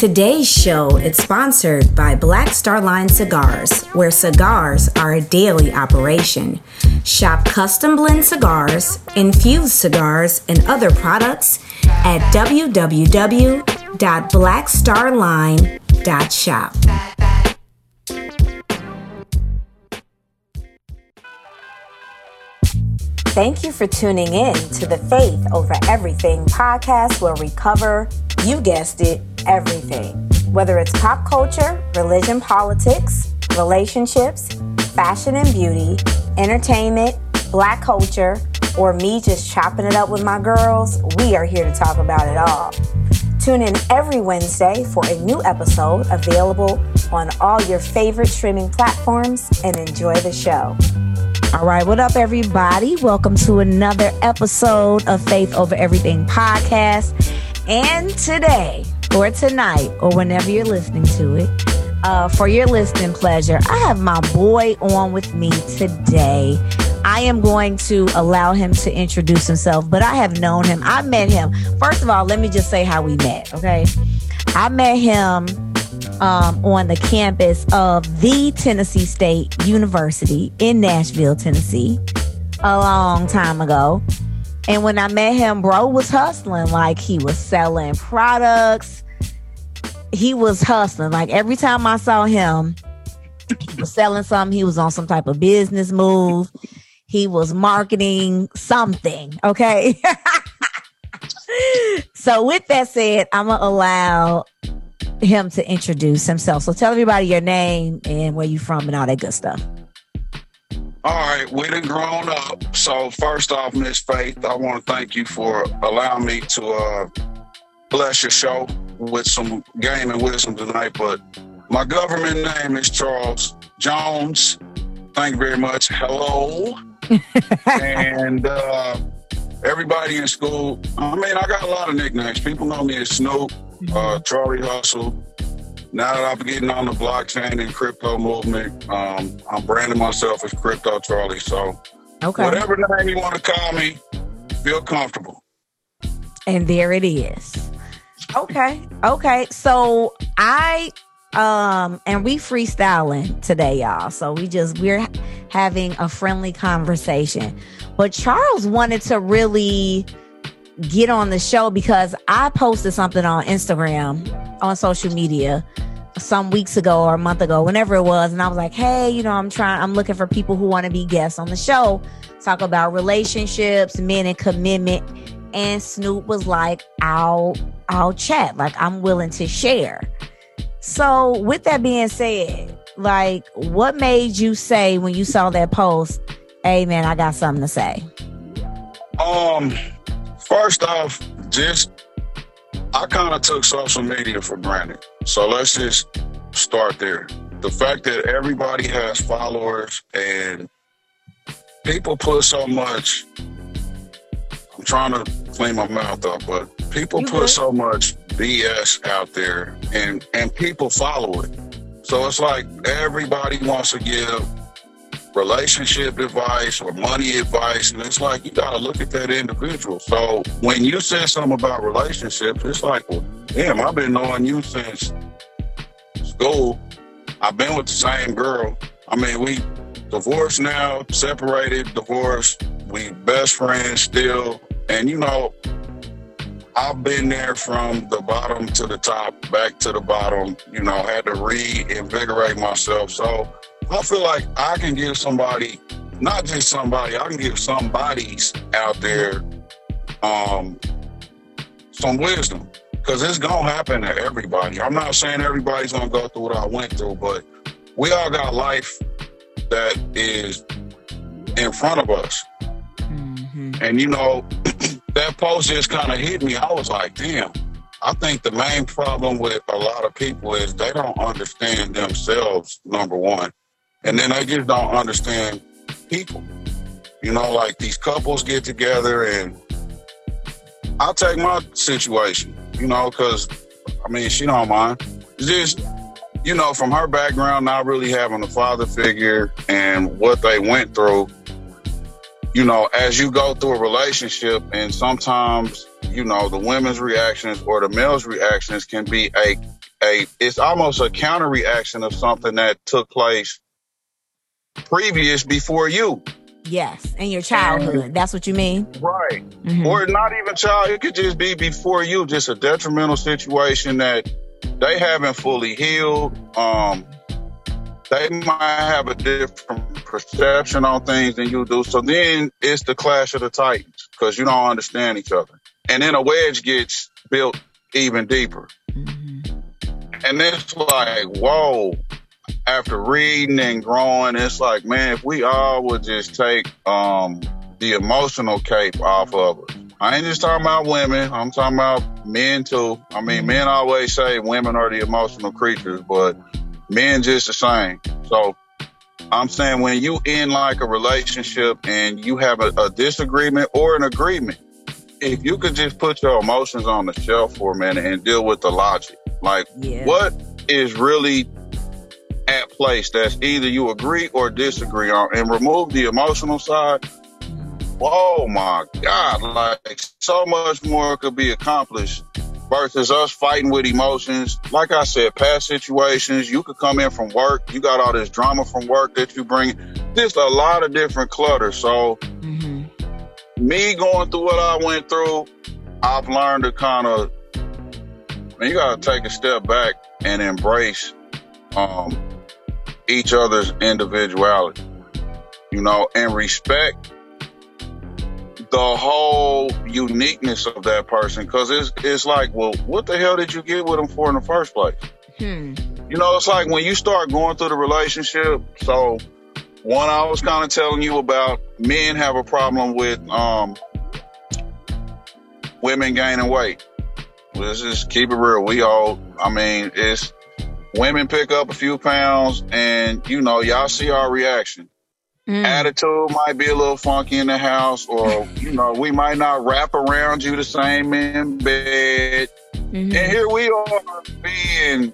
Today's show is sponsored by Black Star Line Cigars, where cigars are a daily operation. Shop custom blend cigars, infused cigars, and other products at www.blackstarline.shop. Thank you for tuning in to the Faith Over Everything podcast, where we cover, you guessed it, everything. Whether it's pop culture, religion, politics, relationships, fashion and beauty, entertainment, Black culture, or me just chopping it up with my girls, we are here to talk about it all. Tune in every Wednesday for a new episode available on all your favorite streaming platforms and enjoy the show. All right, what up, everybody? Welcome to another episode of Faith Over Everything podcast. And today, or tonight, or whenever you're listening to it, for your listening pleasure, I have my boy on with me today. I am going to allow him to introduce himself, but I have known him. I met him. First of all, let me just say how we met, okay? I met him on the campus of the Tennessee State University in Nashville, Tennessee, a long time ago. And when I met him, bro was hustling. Like, he was selling products. He was hustling. Like, every time I saw him, he was selling something. He was on some type of business move. He was marketing something. Okay. So with that said, I'm going to allow him to introduce himself. So tell everybody your name and where you from and all that good stuff. All right, we done grown up. So first off, Miss Faith, I want to thank you for allowing me to bless your show with some game and wisdom tonight. But my government name is Charles Jones. Thank you very much. Hello. And everybody in school, I mean, I got a lot of nicknames. People know me as Snoop, Charlie Hustle. Now that I'm getting on the blockchain and crypto movement, I'm branding myself as Crypto Charlie. So whatever name you want to call me, feel comfortable. And there it is. Okay. Okay. So I and we freestyling today, y'all. So we're having a friendly conversation. But Charles wanted to really get on the show because I posted something on Instagram, on social media, some weeks ago or a month ago, whenever it was. And I was like, hey, you know, I'm looking for people who want to be guests on the show, talk about relationships, men and commitment. And Snoop was like, I'll chat. Like, I'm willing to share. So with that being said, like, what made you say when you saw that post, hey man, I got something to say? First off, I kind of took social media for granted. So let's just start there. The fact that everybody has followers and people put so much, I'm trying to clean my mouth up, but people put so much BS out there and people follow it. So it's like everybody wants to give relationship advice or money advice, and it's like you gotta look at that individual. So when you said something about relationships, it's like, well, damn, I've been knowing you since school. I've been with the same girl. I mean, we divorced now, separated, divorced. We best friends still, and you know, I've been there from the bottom to the top, back to the bottom. You know, had to reinvigorate myself. So I feel like I can give somebody, not just somebody, I can give somebodies out there some wisdom, because it's going to happen to everybody. I'm not saying everybody's going to go through what I went through, but we all got life that is in front of us. Mm-hmm. And, you know, that post just kind of hit me. I was like, damn, I think the main problem with a lot of people is they don't understand themselves, number one. And then I just don't understand people. You know, like these couples get together, and I'll take my situation, you know, because, I mean, she don't mind. It's just, you know, from her background, not really having a father figure and what they went through, you know, as you go through a relationship, and sometimes, you know, the women's reactions or the male's reactions can be a it's almost a counter reaction of something that took place previous before you. Yes, in your childhood. That's what you mean? Right. Mm-hmm. Or not even child. It could just be before you, just a detrimental situation that they haven't fully healed. They might have a different perception on things than you do. So then it's the clash of the titans because you don't understand each other. And then a wedge gets built even deeper. Mm-hmm. And it's like, whoa. After reading and growing, it's like, man, if we all would just take the emotional cape off of us. I ain't just talking about women. I'm talking about men, too. I mean, men always say women are the emotional creatures, but men just the same. So I'm saying when you in like a relationship and you have a disagreement or an agreement, if you could just put your emotions on the shelf for a minute and deal with the logic, like what is really at place that's either you agree or disagree on, and remove the emotional side. Oh my God, like so much more could be accomplished versus us fighting with emotions. Like I said, past situations, you could come in from work, you got all this drama from work that you bring, just a lot of different clutter. So me going through what I went through, I've learned to kind of, you got to take a step back and embrace each other's individuality, you know, and respect the whole uniqueness of that person. Because it's like, well, what the hell did you get with them for in the first place? You know, it's like when you start going through the relationship. So one I was kind of telling you about, men have a problem with women gaining weight. Let's just keep it real. We all, I mean, it's women pick up a few pounds and, you know, y'all see our reaction. Attitude might be a little funky in the house, or, you know, we might not wrap around you the same in bed. And here we are being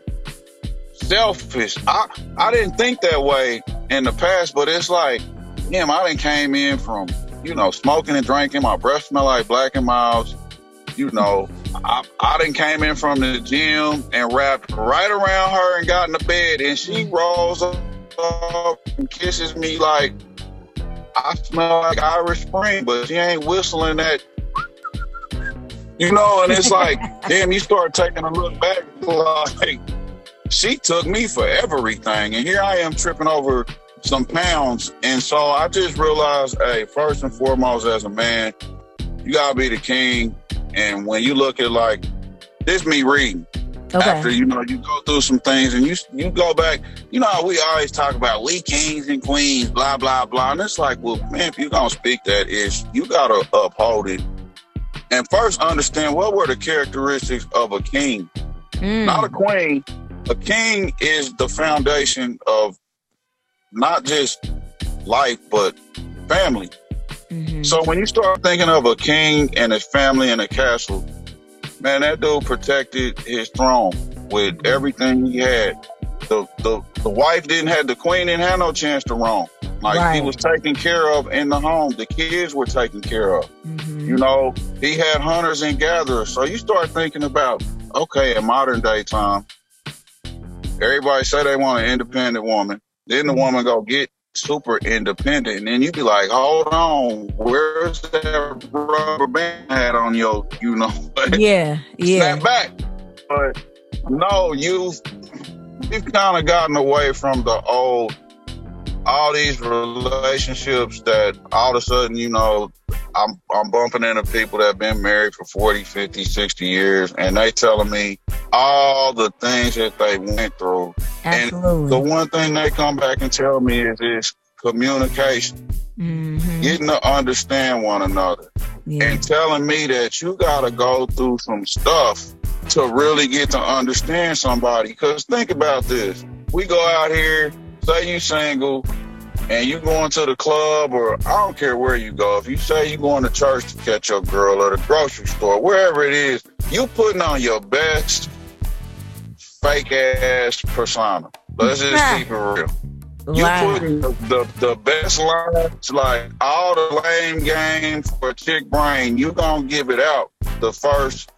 selfish. I didn't think that way in the past, but it's like, damn, I done came in from, you know, smoking and drinking. My breath smell like Black & Milds. You know, I done came in from the gym and wrapped right around her and got in the bed, and she rolls up and kisses me like I smell like Irish Spring, but she ain't whistling that, you know. And it's like, damn, you start taking a look back, like she took me for everything, and here I am tripping over some pounds. And so I just realized, hey, first and foremost, as a man, you gotta be the king. And when you look at, like, this me reading, after, you know, you go through some things and you go back, you know, we always talk about we kings and queens, blah, blah, blah. And it's like, well, man, if you're going to speak that ish, you got to uphold it. And first understand what were the characteristics of a king, not a queen. A king is the foundation of not just life, but family. So when you start thinking of a king and his family and a castle, man, that dude protected his throne with everything he had. The wife didn't have, the queen didn't have no chance to roam. Like, he was taken care of in the home. The kids were taken care of. You know, he had hunters and gatherers. So you start thinking about, okay, in modern day time, everybody say they want an independent woman. Then the woman go get super independent, and then you'd be like, hold on, where's that rubber band hat on your, you know? Snap back. But no, you've kind of gotten away from the old, all these relationships that all of a sudden, you know, I'm bumping into people that have been married for 40, 50, 60 years, and they telling me all the things that they went through. And the one thing they come back and tell me is communication. Getting to understand one another. And telling me that you got to go through some stuff to really get to understand somebody. Because think about this. We go out here, say you single, and you going to the club, or I don't care where you go. If you say you going to church to catch your girl, or the grocery store, wherever it is, you putting on your best fake ass persona. Let's just keep it real. You putting the best lines, like all the lame game for a chick brain, you gonna give it out the first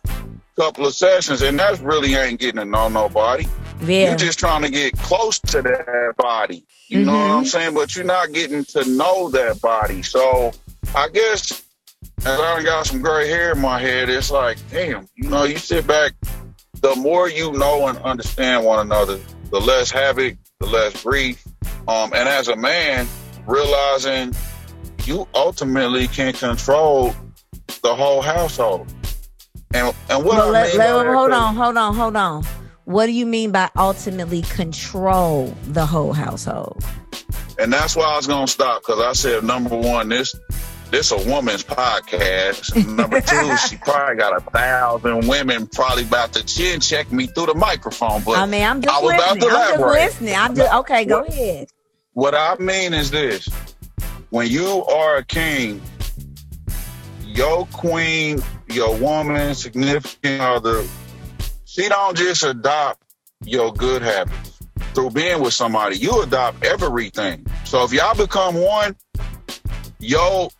couple of sessions, and that really ain't getting to know nobody. Yeah. You're just trying to get close to that body. You know what I'm saying? But you're not getting to know that body. So I guess as I got some gray hair in my head, it's like, damn, you know, you sit back. The more you know and understand one another, the less havoc, the less grief. And as a man, realizing you ultimately can control the whole household. And what well, I let, mean let, by hold that, on, hold on, hold on. What do you mean by ultimately control the whole household? And that's why I was gonna stop, because I said, number one, this a woman's podcast. Number two, she probably got 1,000 women probably about to chin check me through the microphone. But I mean, I'm just listening. Okay, go ahead. What I mean is this: when you are a king, your queen, your woman, significant other, she don't just adopt your good habits through being with somebody. You adopt everything. So if y'all become one,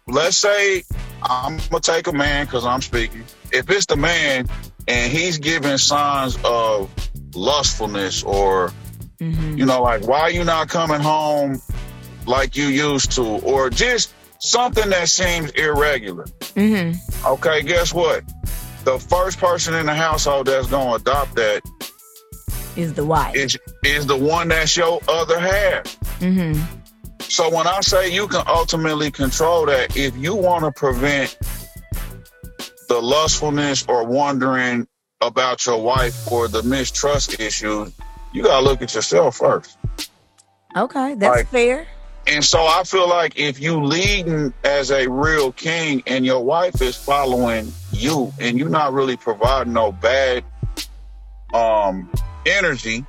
let's say I'm going to take a man because I'm speaking. If it's the man and he's giving signs of lustfulness or, you know, like, why are you not coming home like you used to? Or just something that seems irregular. Okay, guess what? The first person in the household that's going to adopt that is the wife. Is the one that's your other half. So when I say you can ultimately control that, if you want to prevent the lustfulness or wondering about your wife or the mistrust issues, you got to look at yourself first. Okay, that's fair. And so I feel like if you leading as a real king and your wife is following you and you're not really providing no bad energy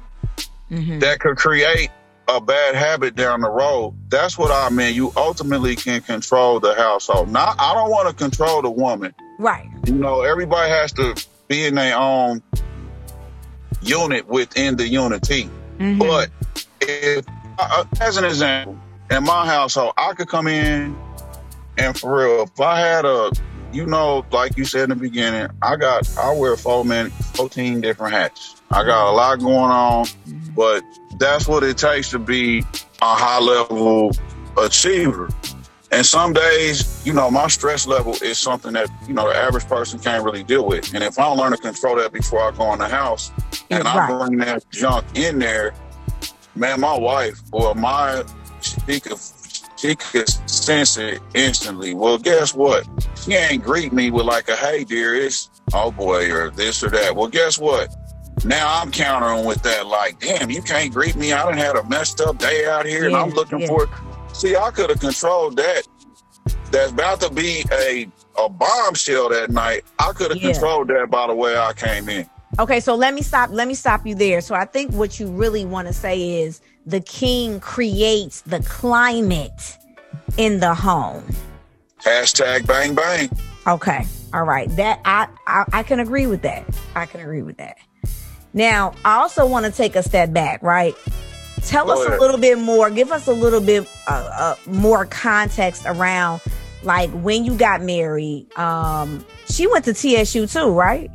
that could create a bad habit down the road, that's what I mean. You ultimately can control the household. Now, I don't want to control the woman. Right. You know, everybody has to be in their own unit within the unity. But if, as an example, in my household, I could come in and for real, if I had a, you know, like you said in the beginning, I wear 14 different hats. I got a lot going on, but that's what it takes to be a high level achiever. And some days, you know, my stress level is something that, you know, the average person can't really deal with. And if I don't learn to control that before I go in the house and I bring that junk in there, man, my wife or Maya, she could sense it instantly. Well, guess what? She ain't greet me with like a, hey, dear, it's, oh boy, or this or that. Well, guess what? Now I'm countering with that, like, damn, you can't greet me. I done had a messed up day out here, and I'm looking for it. See, I could have controlled that. That's about to be a bombshell that night. I could have controlled that by the way I came in. Okay, so let me stop you there. So I think what you really want to say is the king creates the climate in the home. Hashtag bang bang. Okay, all right. That I can agree with that. I can agree with that. Now, I also want to take a step back, right? Tell us a little bit more. Give us a little bit more context around, like, when you got married. She went to TSU too, right?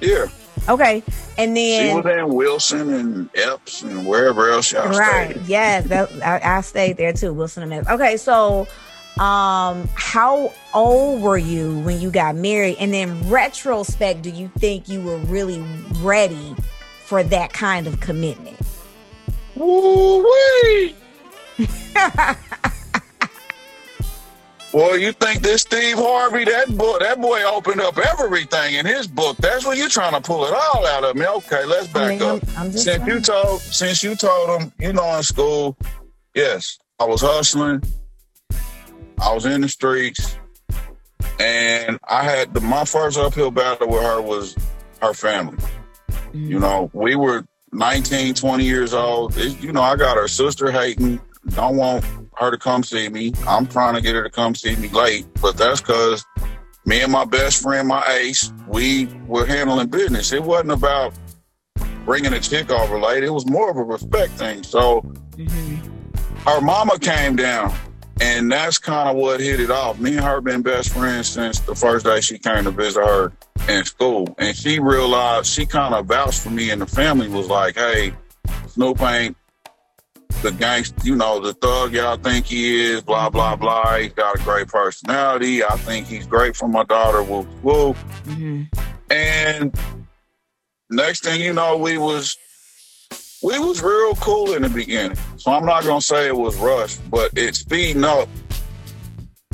Yeah. Okay. And then... She was in Wilson and Epps and wherever else y'all stayed. Right. Yes. I stayed there too, Wilson and Epps. Okay. So, how old were you when you got married? And then retrospect, do you think you were really ready for that kind of commitment? Woo-wee! Well, you think this Steve Harvey, that boy opened up everything in his book. That's what you're trying to pull it all out of me. Okay, let's back up. Since you told him, you know, in school, yes, I was hustling. I was in the streets, and I had my first uphill battle with her was her family. You know, we were 19, 20 years old. You know, I got her sister hating. Don't want her to come see me. I'm trying to get her to come see me late, but that's because me and my best friend, my ace, we were handling business. It wasn't about bringing a chick over late. It was more of a respect thing. So her mama came down. And that's kind of what hit it off. Me and her been best friends since the first day she came to visit her in school. And she realized, she kind of vouched for me, and the family was like, hey, Snoop ain't the gangster, you know, the thug y'all think he is, blah, blah, blah. He's got a great personality. I think he's great for my daughter, whoop, whoop. Mm-hmm. And next thing you know, we was real cool in the beginning. So I'm not going to say it was rushed, but it's speeding up.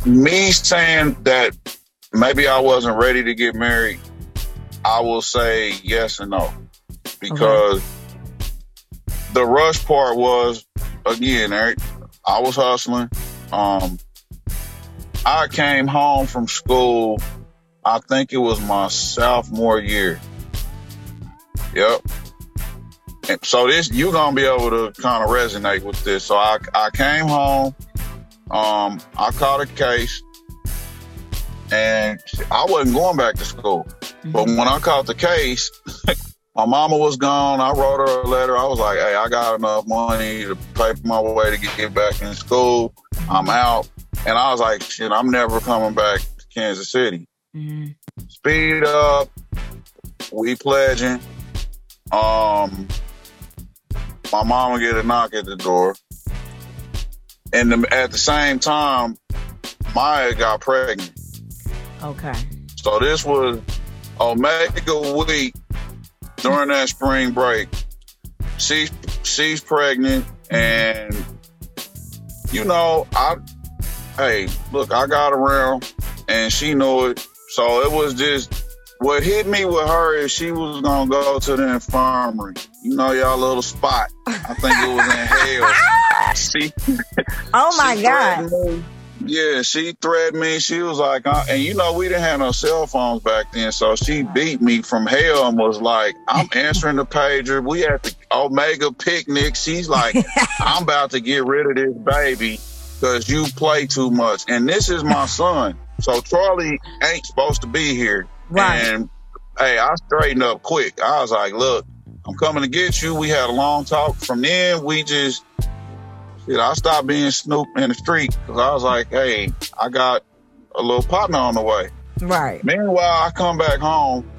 Me saying that maybe I wasn't ready to get married, I will say yes and no. Because the rush part was, again, Eric, I was hustling. I came home from school, I think it was my sophomore year. Yep. And so this, you're going to be able to kind of resonate with this. So I came home, I caught a case, and I wasn't going back to school. Mm-hmm. But when I caught the case, my mama was gone. I wrote her a letter. I was like, hey, I got enough money to pay my way to get back in school. I'm out. And I was like, shit, I'm never coming back to Kansas City. Mm-hmm. Speed up. We pledging. My mama get a knock at the door, and at the same time, Maya got pregnant. Okay. So this was Omega week during that spring break. She's pregnant, and you know, I got around, and she knew it. So it was just. What hit me with her is she was going to go to the infirmary. You know, y'all little spot. I think it was in hell. Oh, my God. Yeah, she threatened me. She was like, and you know, we didn't have no cell phones back then. So she beat me from hell and was like, I'm answering the pager. We at the Omega picnic. She's like, I'm about to get rid of this baby because you play too much. And this is my son. So Charlie ain't supposed to be here. Right. And, hey, I straightened up quick. I was like, look, I'm coming to get you. We had a long talk. From then, I stopped being Snoop in the street because I was like, hey, I got a little partner on the way. Right. Meanwhile, I come back home.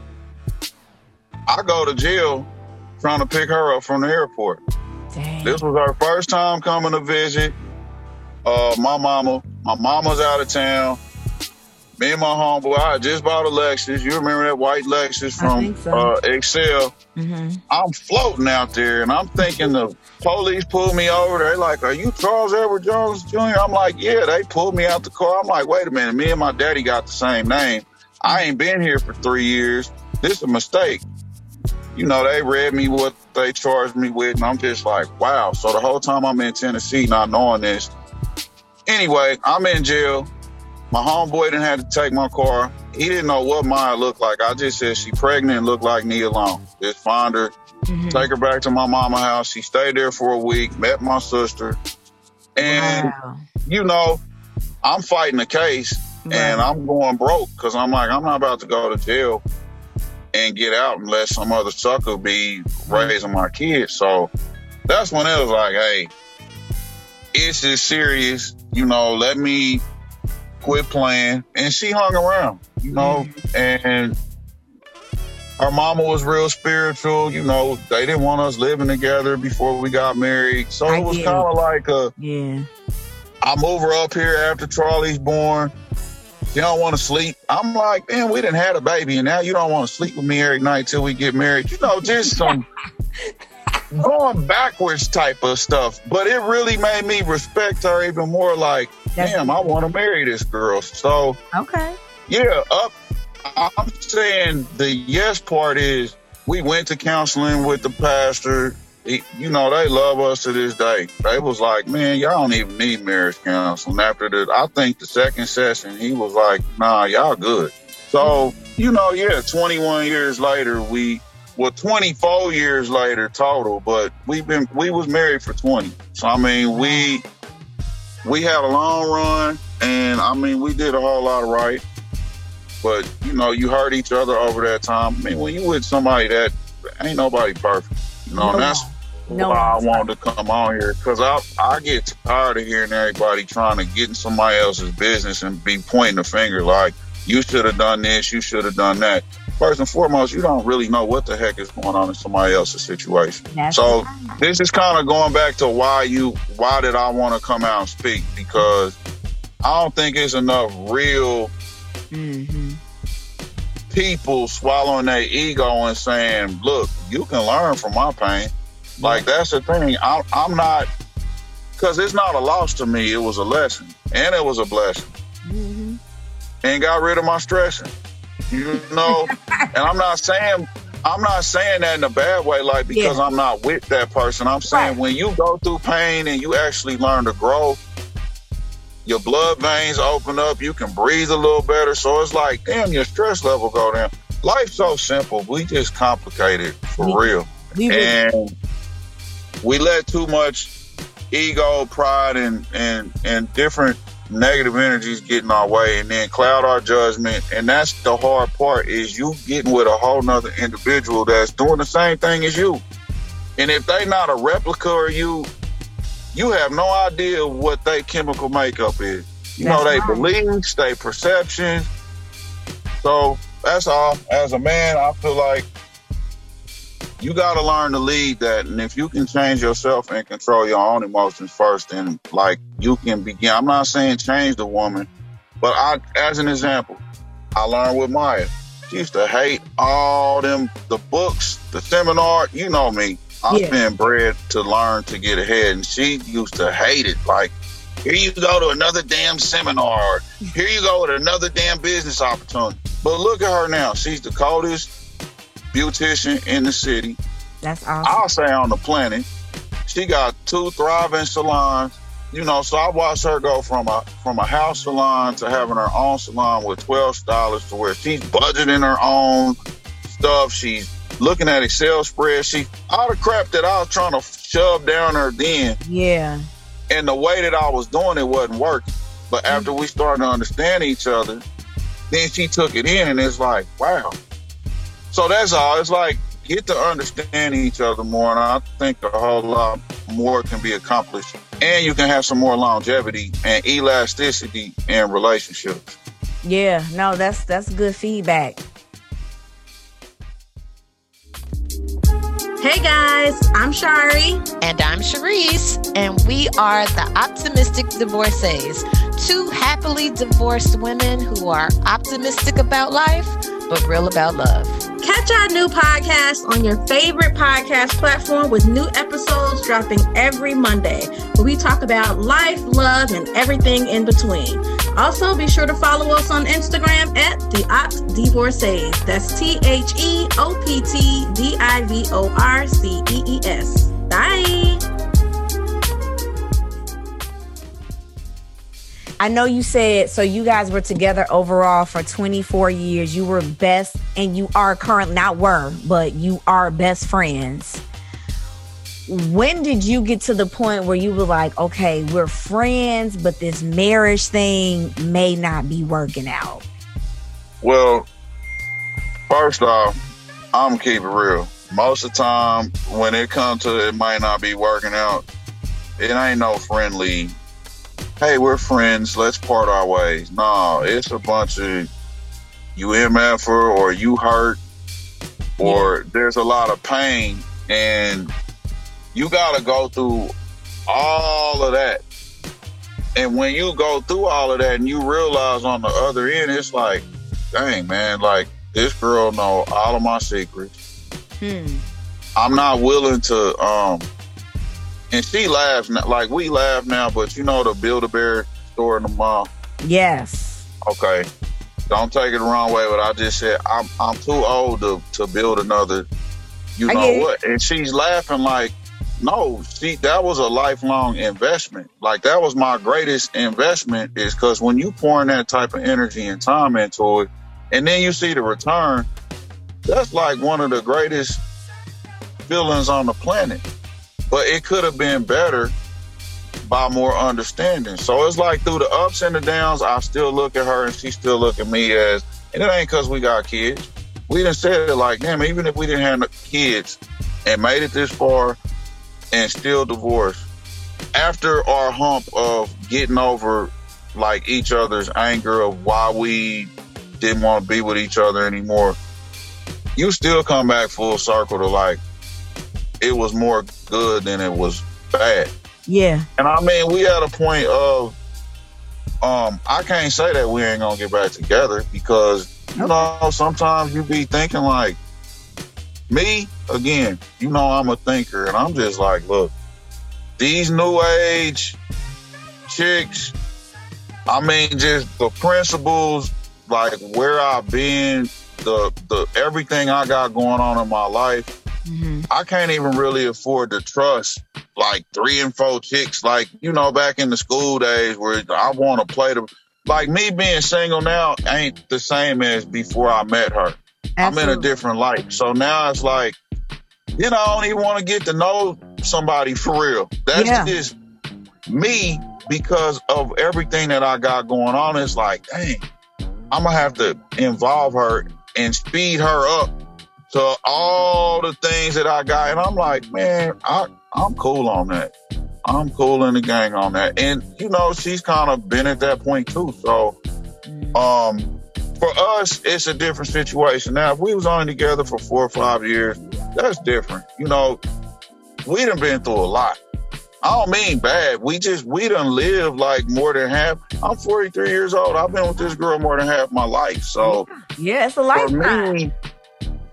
I go to jail trying to pick her up from the airport. Dang. This was her first time coming to visit my mama. My mama's out of town. Me and my homeboy, I just bought a Lexus. You remember that white Lexus from Excel? Mm-hmm. I'm floating out there, and I'm thinking the police pulled me over. They're like, are you Charles Edward Jones Jr.? I'm like, yeah, they pulled me out the car. I'm like, wait a minute. Me and my daddy got the same name. I ain't been here for 3 years. This is a mistake. You know, they read me what they charged me with, and I'm just like, wow. So the whole time I'm in Tennessee not knowing this. Anyway, I'm in jail. My homeboy didn't have to take my car. He didn't know what Maya looked like. I just said she pregnant, looked like me alone. Just find her, take her back to my mama's house. She stayed there for a week, met my sister. And, you know, I'm fighting the case, and I'm going broke because I'm like, I'm not about to go to jail and get out and let some other sucker be raising my kids. So that's when it was like, hey, it's just serious. You know, let me quit playing. And she hung around, you know, and her mama was real spiritual, you know, they didn't want us living together before we got married. So it was kind of like I move her up here after Charlie's born. She don't want to sleep. I'm like, man, we done had a baby and now you don't want to sleep with me every night till we get married. You know, just some going backwards type of stuff. But it really made me respect her even more, like, damn, I want to marry this girl. So, I'm saying the yes part is we went to counseling with the pastor. You know, they love us to this day. They was like, man, y'all don't even need marriage counseling. After this, I think the second session, he was like, nah, y'all good. So, you know, 24 years later total, but we was married for 20. So, I mean, we had a long run, and I mean, we did a whole lot of right. But, you know, you hurt each other over that time. I mean, when you with somebody that ain't nobody perfect, you know, and that's No, why I wanted to come on here, because I get tired of hearing everybody trying to get in somebody else's business and be pointing a finger like, you should have done this, you should have done that. First and foremost, you don't really know what the heck is going on in somebody else's situation. That's so right. This is kind of going back to why did I want to come out and speak? Because I don't think there's enough real people swallowing their ego and saying, look, you can learn from my pain. Like, that's the thing. I'm not, because it's not a loss to me. It was a lesson, and it was a blessing. And got rid of my stressing, you know. And I'm not saying that in a bad way, like, because I'm not with that person. I'm saying when you go through pain and you actually learn to grow, your blood veins open up, you can breathe a little better. So it's like, damn, your stress level go down. Life's so simple. We just complicate it for real. And we let too much ego, pride, and different negative energies get in our way and then cloud our judgment. And that's the hard part, is you getting with a whole nother individual that's doing the same thing as you. And if they not a replica of you, you have no idea what their chemical makeup is. You know, they beliefs, they perceptions. So that's all. As a man, I feel like you got to learn to lead that. And if you can change yourself and control your own emotions first, then, like, you can begin. I'm not saying change the woman, but as an example, I learned with Maya. She used to hate all them, the books, the seminar. You know me. I've been bred to learn to get ahead. And she used to hate it. Like, here you go to another damn seminar. Or here you go to another damn business opportunity. But look at her now. She's the coldest beautician in the city. That's awesome. I'll say on the planet. She got 2 thriving salons. You know, so I watched her go from a house salon to having her own salon with 12 stylists, to where she's budgeting her own stuff. She's looking at Excel spreadsheets. All the crap that I was trying to shove down her then. Yeah. And the way that I was doing it wasn't working. But after we started to understand each other, then she took it in, and it's like, wow. So that's all. It's like, get to understand each other more, and I think a whole lot more can be accomplished. And you can have some more longevity and elasticity in relationships. Yeah, no, that's good feedback. Hey guys, I'm Shari. And I'm Sharice. And we are the Optimistic Divorcees. 2 happily divorced women who are optimistic about life, but real about love. Catch our new podcast on your favorite podcast platform, with new episodes dropping every Monday, where we talk about life, love, and everything in between. Also, be sure to follow us on Instagram at The Opt Divorcees. That's TheOptDivorcees. Bye. I know you said, so you guys were together overall for 24 years. You were best, and you are currently, not were, but you are best friends. When did you get to the point where you were like, okay, we're friends, but this marriage thing may not be working out? Well, first off, I'm going to keep it real. Most of the time, when it comes to it might not be working out, it ain't no friendly, hey, we're friends, let's part our ways. No, it's a bunch of you MF-er, or you hurt, or there's a lot of pain, and you got to go through all of that. And when you go through all of that and you realize on the other end, it's like, dang, man, like, this girl know all of my secrets. I'm not willing to, and she laughs now, like, we laugh now, but you know the Build-A-Bear store in the mall? Yes. Okay. Don't take it the wrong way, but I just said, I'm too old to build another, you know what? And she's laughing like, no, see, that was a lifelong investment. Like, that was my greatest investment, is because when you pour in that type of energy and time into it, and then you see the return, that's like one of the greatest feelings on the planet. But it could have been better by more understanding. So it's like, through the ups and the downs, I still look at her and she still look at me as, and it ain't because we got kids. We done said it like, damn, even if we didn't have no kids and made it this far, and still divorced after our hump of getting over like each other's anger of why we didn't want to be with each other anymore. You still come back full circle to like, it was more good than it was bad. Yeah. And I mean, we had a point of, I can't say that we ain't gonna get back together because, you know, sometimes you be thinking like, me, again, you know, I'm a thinker and I'm just like, look, these new age chicks, I mean, just the principles, like where I've been, the everything I got going on in my life, mm-hmm. I can't even really afford to trust like 3 and 4 chicks. Like, you know, back in the school days where I want to play the, like me being single now ain't the same as before I met her. Absolutely. I'm in a different light. So now it's like, you know, I don't even want to get to know somebody for real. That's just me because of everything that I got going on. It's like, dang, I'm going to have to involve her and speed her up to all the things that I got. And I'm like, man, I'm cool on that. I'm cool in the gang on that. And, you know, she's kind of been at that point too. So, for us, it's a different situation. Now, if we was only together for 4 or 5 years, that's different. You know, we done been through a lot. I don't mean bad. We done lived like more than half. I'm 43 years old. I've been with this girl more than half my life. So yeah, it's a lifetime.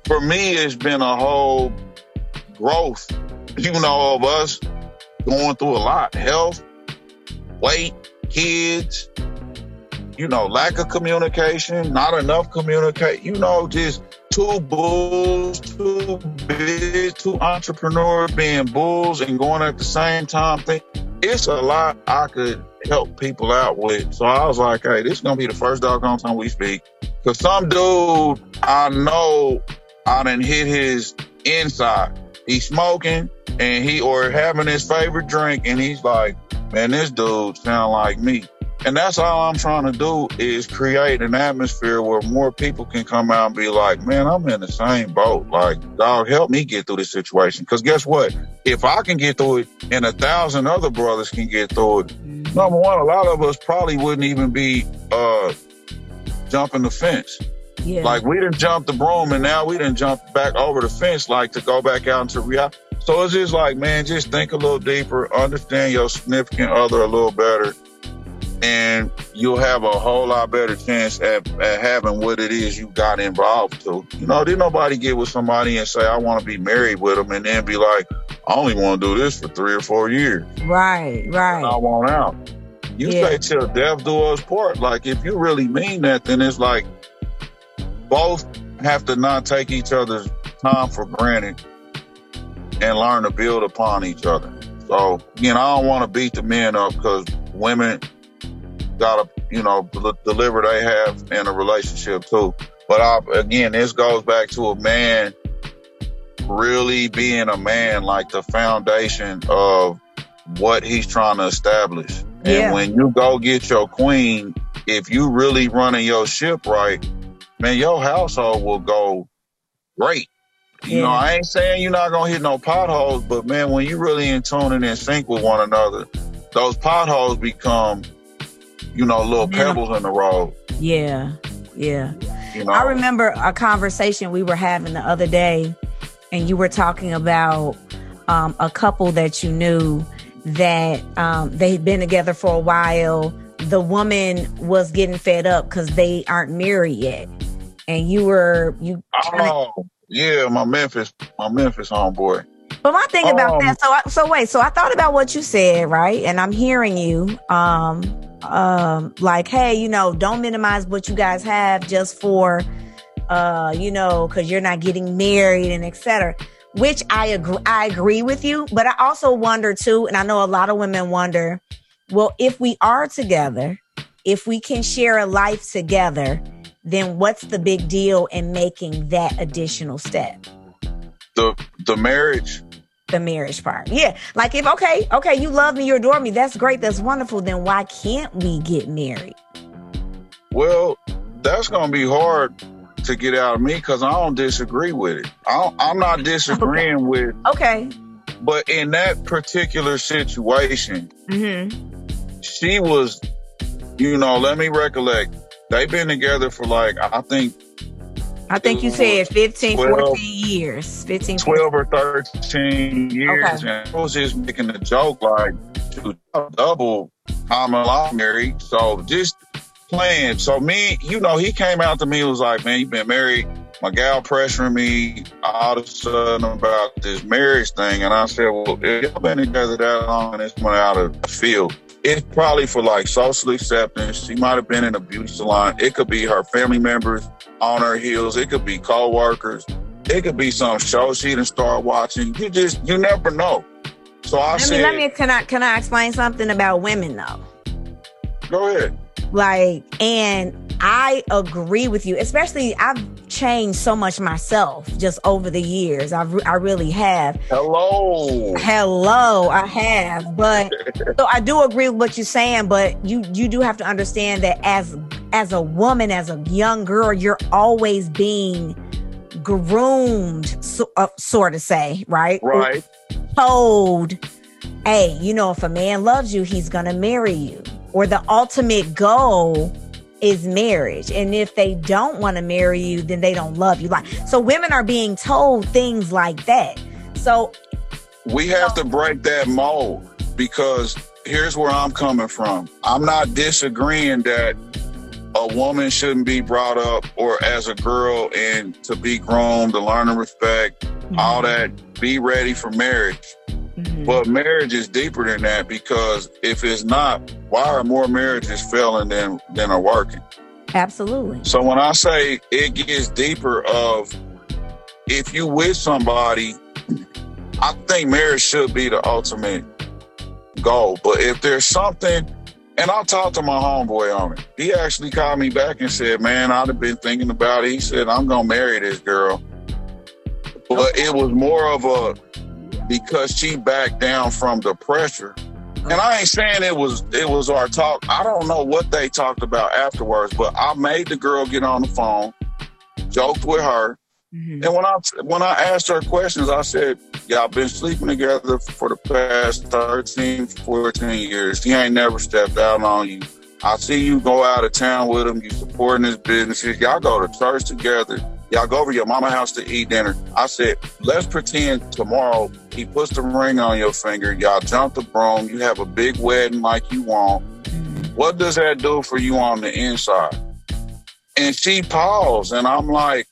For me, it's been a whole growth, you know, of us going through a lot. Health, weight, kids, you know, lack of communication, not enough communicate, you know, just two bulls, two bitches, two entrepreneurs being bulls and going at the same time thing. It's a lot I could help people out with. So I was like, hey, this is going to be the first doggone time we speak. Because some dude I know, I done hit his inside. He's smoking and or having his favorite drink. And he's like, man, this dude sound like me. And that's all I'm trying to do is create an atmosphere where more people can come out and be like, man, I'm in the same boat. Like, dog, help me get through this situation. Because guess what? If I can get through it and 1,000 other brothers can get through it, number one, a lot of us probably wouldn't even be jumping the fence. Yeah. Like, we done jumped the broom and now we done jumped back over the fence, like to go back out into reality. So it's just like, man, just think a little deeper, understand your significant other a little better. And you'll have a whole lot better chance at having what it is you got involved to. You know, did nobody get with somebody and say, I want to be married with them and then be like, I only want to do this for 3 or 4 years. Right. I want out. You say till death do us part. Like, if you really mean that, then it's like both have to not take each other's time for granted and learn to build upon each other. So, you know, I don't want to beat the men up because women gotta, you know, deliver they have in a relationship too. But again, this goes back to a man really being a man, like the foundation of what he's trying to establish. Yeah. And when you go get your queen, if you really running your ship right, man, your household will go great. You know, I ain't saying you're not gonna hit no potholes, but man, when you really in tune and in sync with one another, those potholes become, you know, little pebbles in the road. Yeah. You know? I remember a conversation we were having the other day, and you were talking about a couple that you knew that they'd been together for a while. The woman was getting fed up because they aren't married yet, and my Memphis homeboy. But my thing about that, so I thought about what you said, right? And I'm hearing you. Like, hey, you know, don't minimize what you guys have just for, you know, because you're not getting married and et cetera, which I agree with you. But I also wonder too, and I know a lot of women wonder, well, if we are together, if we can share a life together, then what's the big deal in making that additional step? The marriage. The marriage part. Yeah. Like, if, okay, you love me, you adore me, that's great, that's wonderful, then why can't we get married? Well, that's going to be hard to get out of me because I don't disagree with it. I'm not disagreeing with But in that particular situation, she was, you know, let me recollect, they've been together for like, I think you said 12 or 13 years. Okay. And I was just making a joke like, to double, I'm married. So just playing. So me, you know, he came out to me and was like, man, you've been married. My gal pressuring me all of a sudden about this marriage thing. And I said, well, if y'all been together that long and this went out of the field, it's probably for like social acceptance. She might have been in a beauty salon. It could be her family members on her heels. It could be co-workers. It could be some show she didn't start watching. You never know. So I said, can I explain something about women though? Go ahead. Like, and I agree with you, especially I've changed so much myself just over the years. I really have. Hello, I have. But so I do agree with what you're saying, but you do have to understand that as a woman, as a young girl, you're always being groomed, sort of say, right? Right. Told, hey, you know, if a man loves you, he's going to marry you. Or the ultimate goal is marriage. And if they don't want to marry you, then they don't love you. Like, so women are being told things like that. So we have to break that mold, because here's where I'm coming from. I'm not disagreeing that a woman shouldn't be brought up or as a girl and to be groomed, to learn and respect, all that, be ready for marriage. But marriage is deeper than that, because if it's not, why are more marriages failing than are working? Absolutely. So when I say it gets deeper of if you with somebody, I think marriage should be the ultimate goal. But if there's something, and I talked to my homeboy on it. He actually called me back and said, man, I'd have been thinking about it. He said, I'm going to marry this girl. But it was more of a, because she backed down from the pressure. And I ain't saying it was our talk. I don't know what they talked about afterwards, but I made the girl get on the phone, joked with her. And when I asked her questions, I said, y'all been sleeping together for the past 13, 14 years. He ain't never stepped out on you. I see you go out of town with him. You supporting his businesses. Y'all go to church together. Y'all go over to your mama's house to eat dinner. I said, let's pretend tomorrow he puts the ring on your finger. Y'all jump the broom. You have a big wedding like you want. What does that do for you on the inside? And she paused. And I'm like,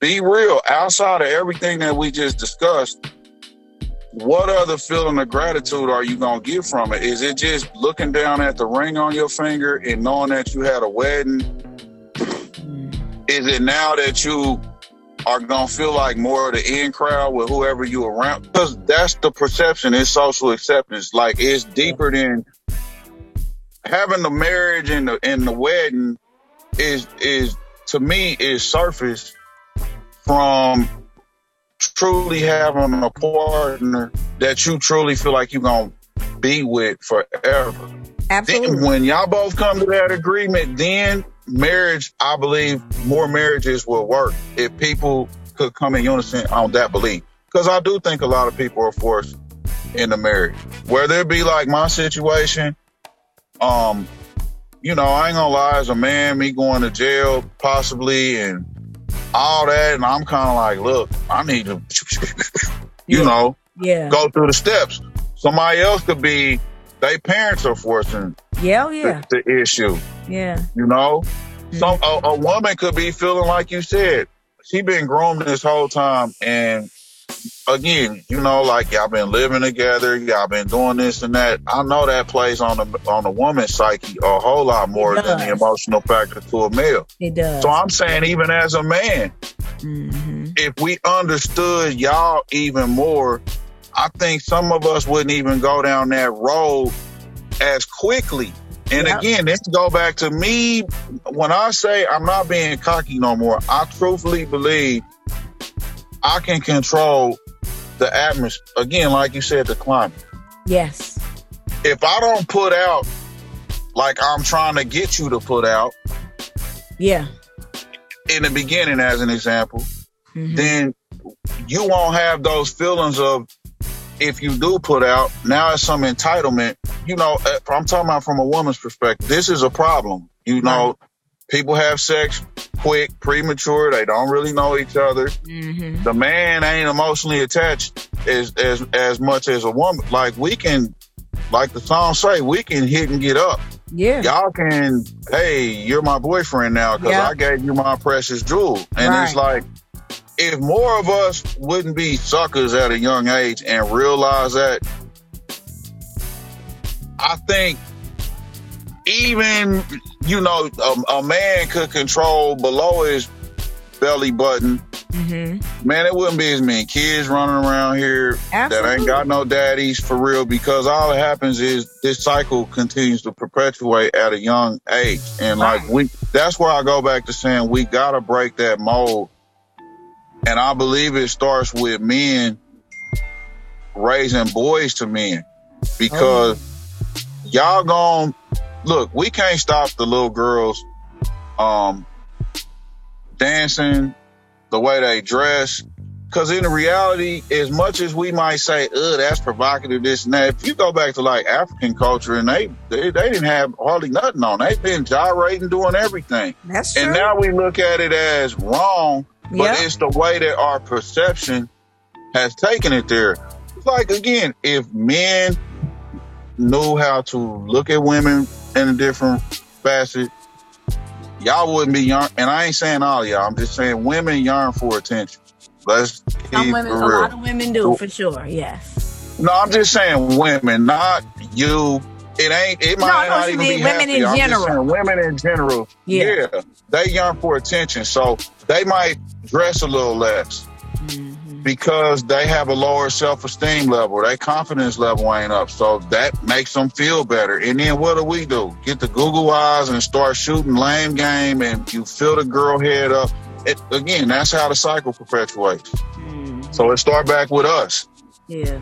be real. Outside of everything that we just discussed, what other feeling of gratitude are you going to get from it? Is it just looking down at the ring on your finger and knowing that you had a wedding? Is it now that you are going to feel like more of the in crowd with whoever you around? Because that's the perception. It's social acceptance. Like, it's deeper than having the marriage and the wedding is to me, is surface from truly having a partner that you truly feel like you're going to be with forever. Absolutely. Then, when y'all both come to that agreement, then marriage, I believe more marriages will work if people could come in unison on that belief. Because I do think a lot of people are forced into marriage. Whether it be like my situation, you know, I ain't gonna lie, as a man, me going to jail possibly and all that, and I'm kind of like, look, I need to, go through the steps. Somebody else could be, their parents are forcing the issue. Yeah. You know? So a woman could be feeling like you said, she been groomed this whole time. And again, you know, like y'all been living together, y'all been doing this and that. I know that plays on the woman's psyche a whole lot more than the emotional factor to a male. It does. So I'm saying even as a man, if we understood y'all even more, I think some of us wouldn't even go down that road as quickly. And again, this go back to me. When I say I'm not being cocky no more, I truthfully believe I can control the atmosphere. Again, like you said, the climate. Yes. If I don't put out like I'm trying to get you to put out. Yeah. In the beginning, as an example, then you won't have those feelings of if you do put out, now it's some entitlement. You know, I'm talking about from a woman's perspective. This is a problem. You know, people have sex quick, premature. They don't really know each other. Mm-hmm. The man ain't emotionally attached as much as a woman. Like, we can, like the song say, we can hit and get up. Yeah. Y'all can, hey, you're my boyfriend now because I gave you my precious jewel. And it's like, if more of us wouldn't be suckers at a young age and realize that, I think even, you know, a man could control below his belly button. Mm-hmm. Man, it wouldn't be as many kids running around here that ain't got no daddies for real, because all that happens is this cycle continues to perpetuate at a young age. And like, that's where I go back to saying we got to break that mold. And I believe it starts with men raising boys to men, because y'all gone, look, we can't stop the little girls dancing, the way they dress, because in reality, as much as we might say, oh, that's provocative, this and that, if you go back to like African culture, and they didn't have hardly nothing on. They've been gyrating, doing everything. That's true. And now we look at it as wrong, but it's the way that our perception has taken it there. It's like, again, if men knew how to look at women in a different facet, y'all wouldn't be young, and I ain't saying all y'all. I'm just saying women yearn for attention. Let's keep it real. A lot of women do, for sure, yes. No, I'm just saying women, not you. It ain't, it might not even be women in general. Women in general, yeah. They yearn for attention, so they might dress a little less because they have a lower self-esteem level. Their confidence level ain't up, so that makes them feel better. And then what do we do? Get the Google eyes and start shooting lame game, and you fill the girl head up. Again, that's how the cycle perpetuates. Mm-hmm. So let's start back with us. Yeah.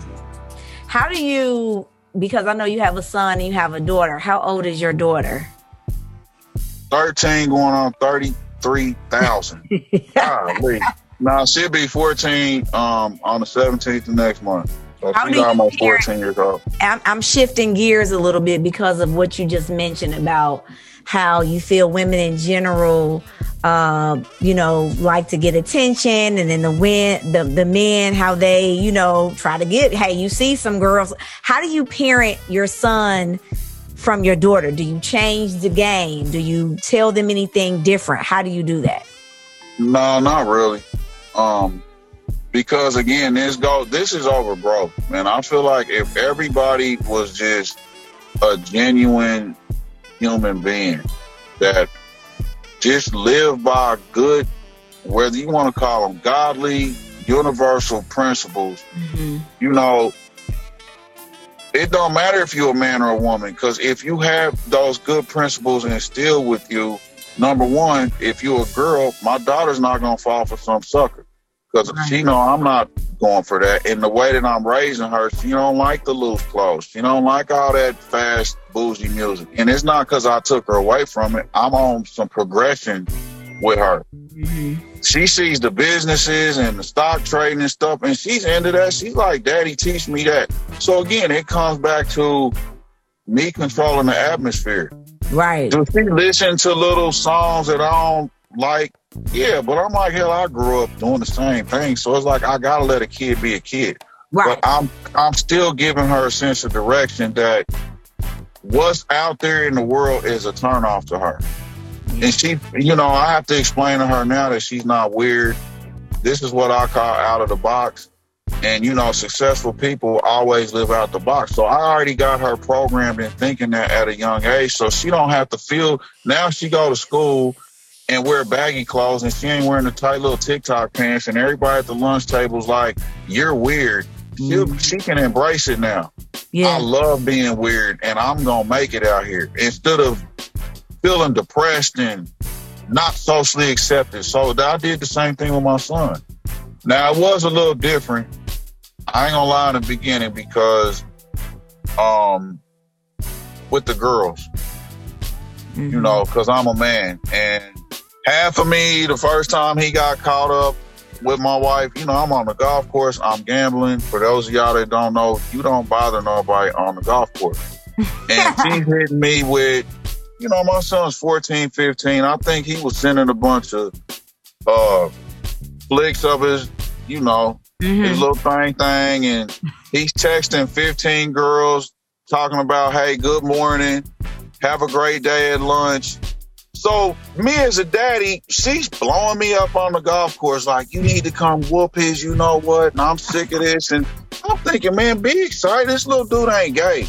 How do you, because I know you have a son and you have a daughter, how old is your daughter? 13 going on 33,000. Golly. Nah, she'll be 14 on the 17th of next month. So she's almost 14 years old. I'm shifting gears a little bit because of what you just mentioned about how you feel women in general, you know, like to get attention, and then the men, how they, you know, try to get, hey, you see some girls. How do you parent your son from your daughter? Do you change the game? Do you tell them anything different? How do you do that? No, not really. Because again, this is over, bro. Man, I feel like if everybody was just a genuine human being that just lived by good, whether you want to call them godly, universal principles, you know, it don't matter if you're a man or a woman, because if you have those good principles instilled with you, number one, if you're a girl, my daughter's not going to fall for some sucker, because she know I'm not going for that. And the way that I'm raising her, she don't like the loose clothes. She don't like all that fast, bougie music. And it's not because I took her away from it. I'm on some progression with her. Mm-hmm. She sees the businesses and the stock trading and stuff, and she's into that. She's like, Daddy, teach me that. So again, it comes back to me controlling the atmosphere. Right. Do she listen to little songs that I don't like? Yeah, but I'm like, hell, I grew up doing the same thing. So it's like, I got to let a kid be a kid. Right. But I'm still giving her a sense of direction that what's out there in the world is a turnoff to her. And she, you know, I have to explain to her now that she's not weird. This is what I call out of the box. And, you know, successful people always live out the box. So I already got her programmed in thinking that at a young age. So she don't have to feel, now she go to school and wear baggy clothes and she ain't wearing the tight little TikTok pants and everybody at the lunch table's like, you're weird. She can embrace it now. Yeah. I love being weird and I'm going to make it out here. Instead of feeling depressed and not socially accepted. So I did the same thing with my son. Now, it was a little different. I ain't gonna lie in the beginning because with the girls, you know, because I'm a man. And half of me, the first time he got caught up, with my wife, you know, I'm on the golf course, I'm gambling. For those of y'all that don't know, you don't bother nobody on the golf course. And she hit me with, you know, my son's 14, 15. I think he was sending a bunch of flicks of his, you know, his little thing. And he's texting 15 girls, talking about, hey, good morning, have a great day at lunch. So me as a daddy, she's blowing me up on the golf course like, you need to come whoop his, you know what, and I'm sick of this. And I'm thinking, man, be excited. This little dude ain't gay.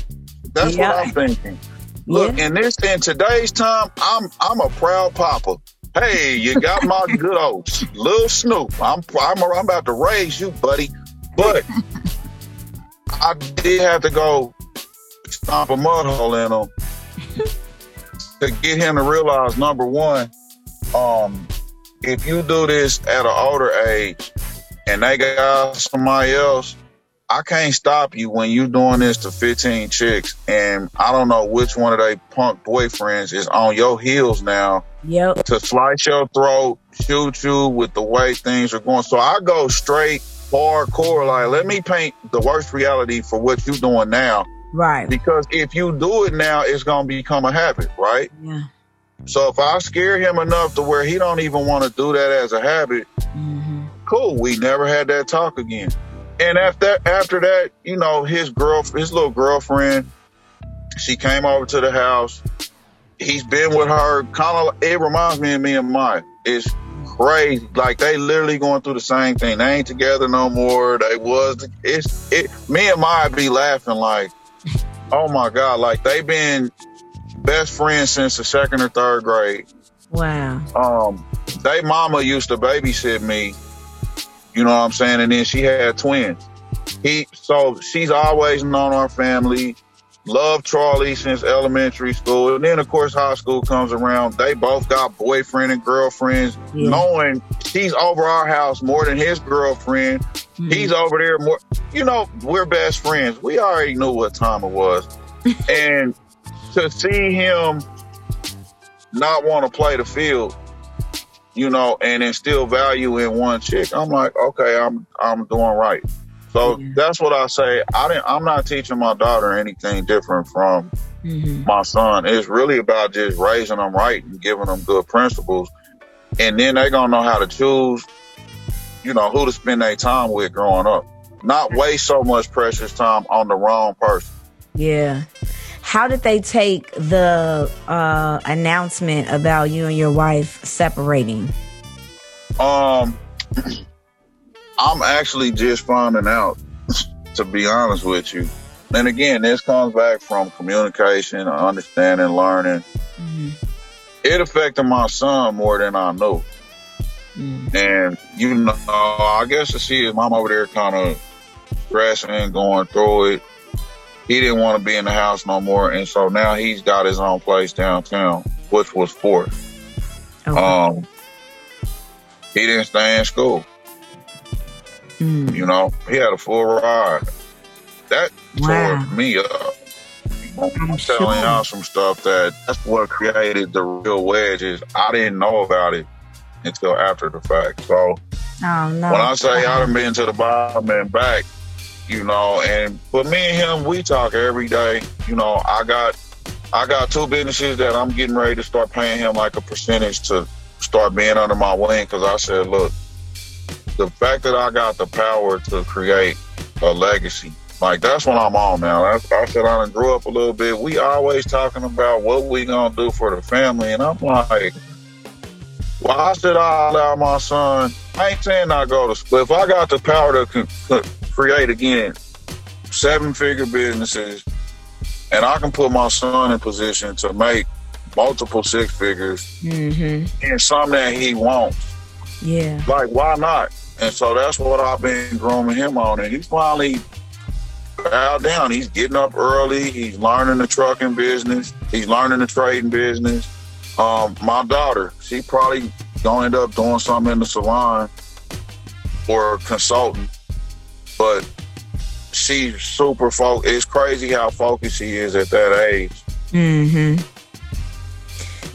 That's what I'm thinking. Look, in today's time, I'm a proud papa. Hey, you got my good old little Snoop. I'm about to raise you, buddy. But I did have to go stomp a mud hole in him to get him to realize, number one, if you do this at an older age and they got somebody else, I can't stop you when you doing this to 15 chicks, and I don't know which one of they punk boyfriends is on your heels now to slice your throat, shoot you with the way things are going. So I go straight hardcore, like, let me paint the worst reality for what you doing now. Right. Because if you do it now, it's going to become a habit, right? Yeah. So if I scare him enough to where he don't even want to do that as a habit, cool, we never had that talk again. And after that, you know, his little girlfriend, she came over to the house. He's been with her. Kind of, it reminds me of me and Maya. It's crazy. Like, they literally going through the same thing. They ain't together no more. Me and Maya be laughing like, oh my God, like, they've been best friends since the second or third grade. Wow. They mama used to babysit me, you know what I'm saying? And then she had twins. So she's always known our family, loved Charlie since elementary school. And then, of course, high school comes around. They both got boyfriend and girlfriends, knowing she's over our house more than his girlfriend. He's over there more. You know, we're best friends. We already knew what time it was. And to see him not want to play the field, you know, and instill value in one chick, I'm like, okay, I'm doing right. So that's what I say. I'm not teaching my daughter anything different from my son. It's really about just raising them right and giving them good principles. And then they're going to know how to choose, you know, who to spend their time with growing up. Not waste so much precious time on the wrong person. Yeah. How did they take the announcement about you and your wife separating? I'm actually just finding out, to be honest with you. And again, this comes back from communication, understanding, learning. It affected my son more than I knew. And, you know, I guess to see his mom over there kind of stressing, going through it. He didn't want to be in the house no more, and so now he's got his own place downtown, which was forced. Okay. He didn't stay in school. You know, he had a full ride. That tore me up. I'm telling y'all some stuff that's what created the real wedges. I didn't know about it until after the fact. So when I say I done been to the bottom and back, you know, and but me and him, we talk every day. You know, I got two businesses that I'm getting ready to start paying him like a percentage to start being under my wing, because I said, look, the fact that I got the power to create a legacy, like, that's what I'm on now. I said I done grew up a little bit. We always talking about what we gonna do for the family, and I'm like, why should I allow my son? I ain't saying I go to split. If I got the power to create again 7-figure businesses, and I can put my son in position to make multiple 6 figures and something that he wants. Yeah. Like, why not? And so that's what I've been grooming him on. And he's finally bowed down. He's getting up early. He's learning the trucking business. He's learning the trading business. My daughter, she probably gonna end up doing something in the salon or consulting, but she's super focused. It's crazy how focused she is at that age.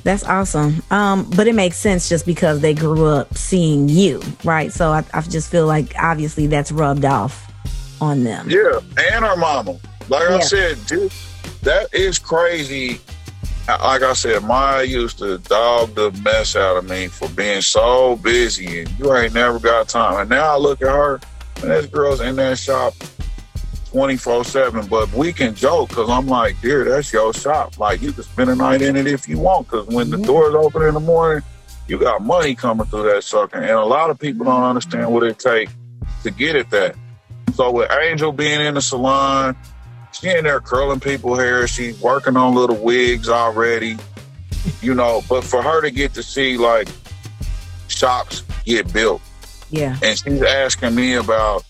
That's awesome. But it makes sense just because they grew up seeing you, right? So I just feel like obviously that's rubbed off on them. Yeah, and our mama. Like I said, dude, that is crazy. Like I said, Maya used to dog the mess out of me for being so busy and you ain't never got time. And now I look at her and this girl's in that shop 24/7, but we can joke because I'm like, dear, that's your shop. Like, you can spend a night in it if you want, because when the doors open in the morning, you got money coming through that sucker. And a lot of people don't understand what it takes to get at that. So with Angel being in the salon, she in there curling people's hair. She's working on little wigs already, you know, but for her to get to see, like, shops get built. Yeah. And she's asking me about,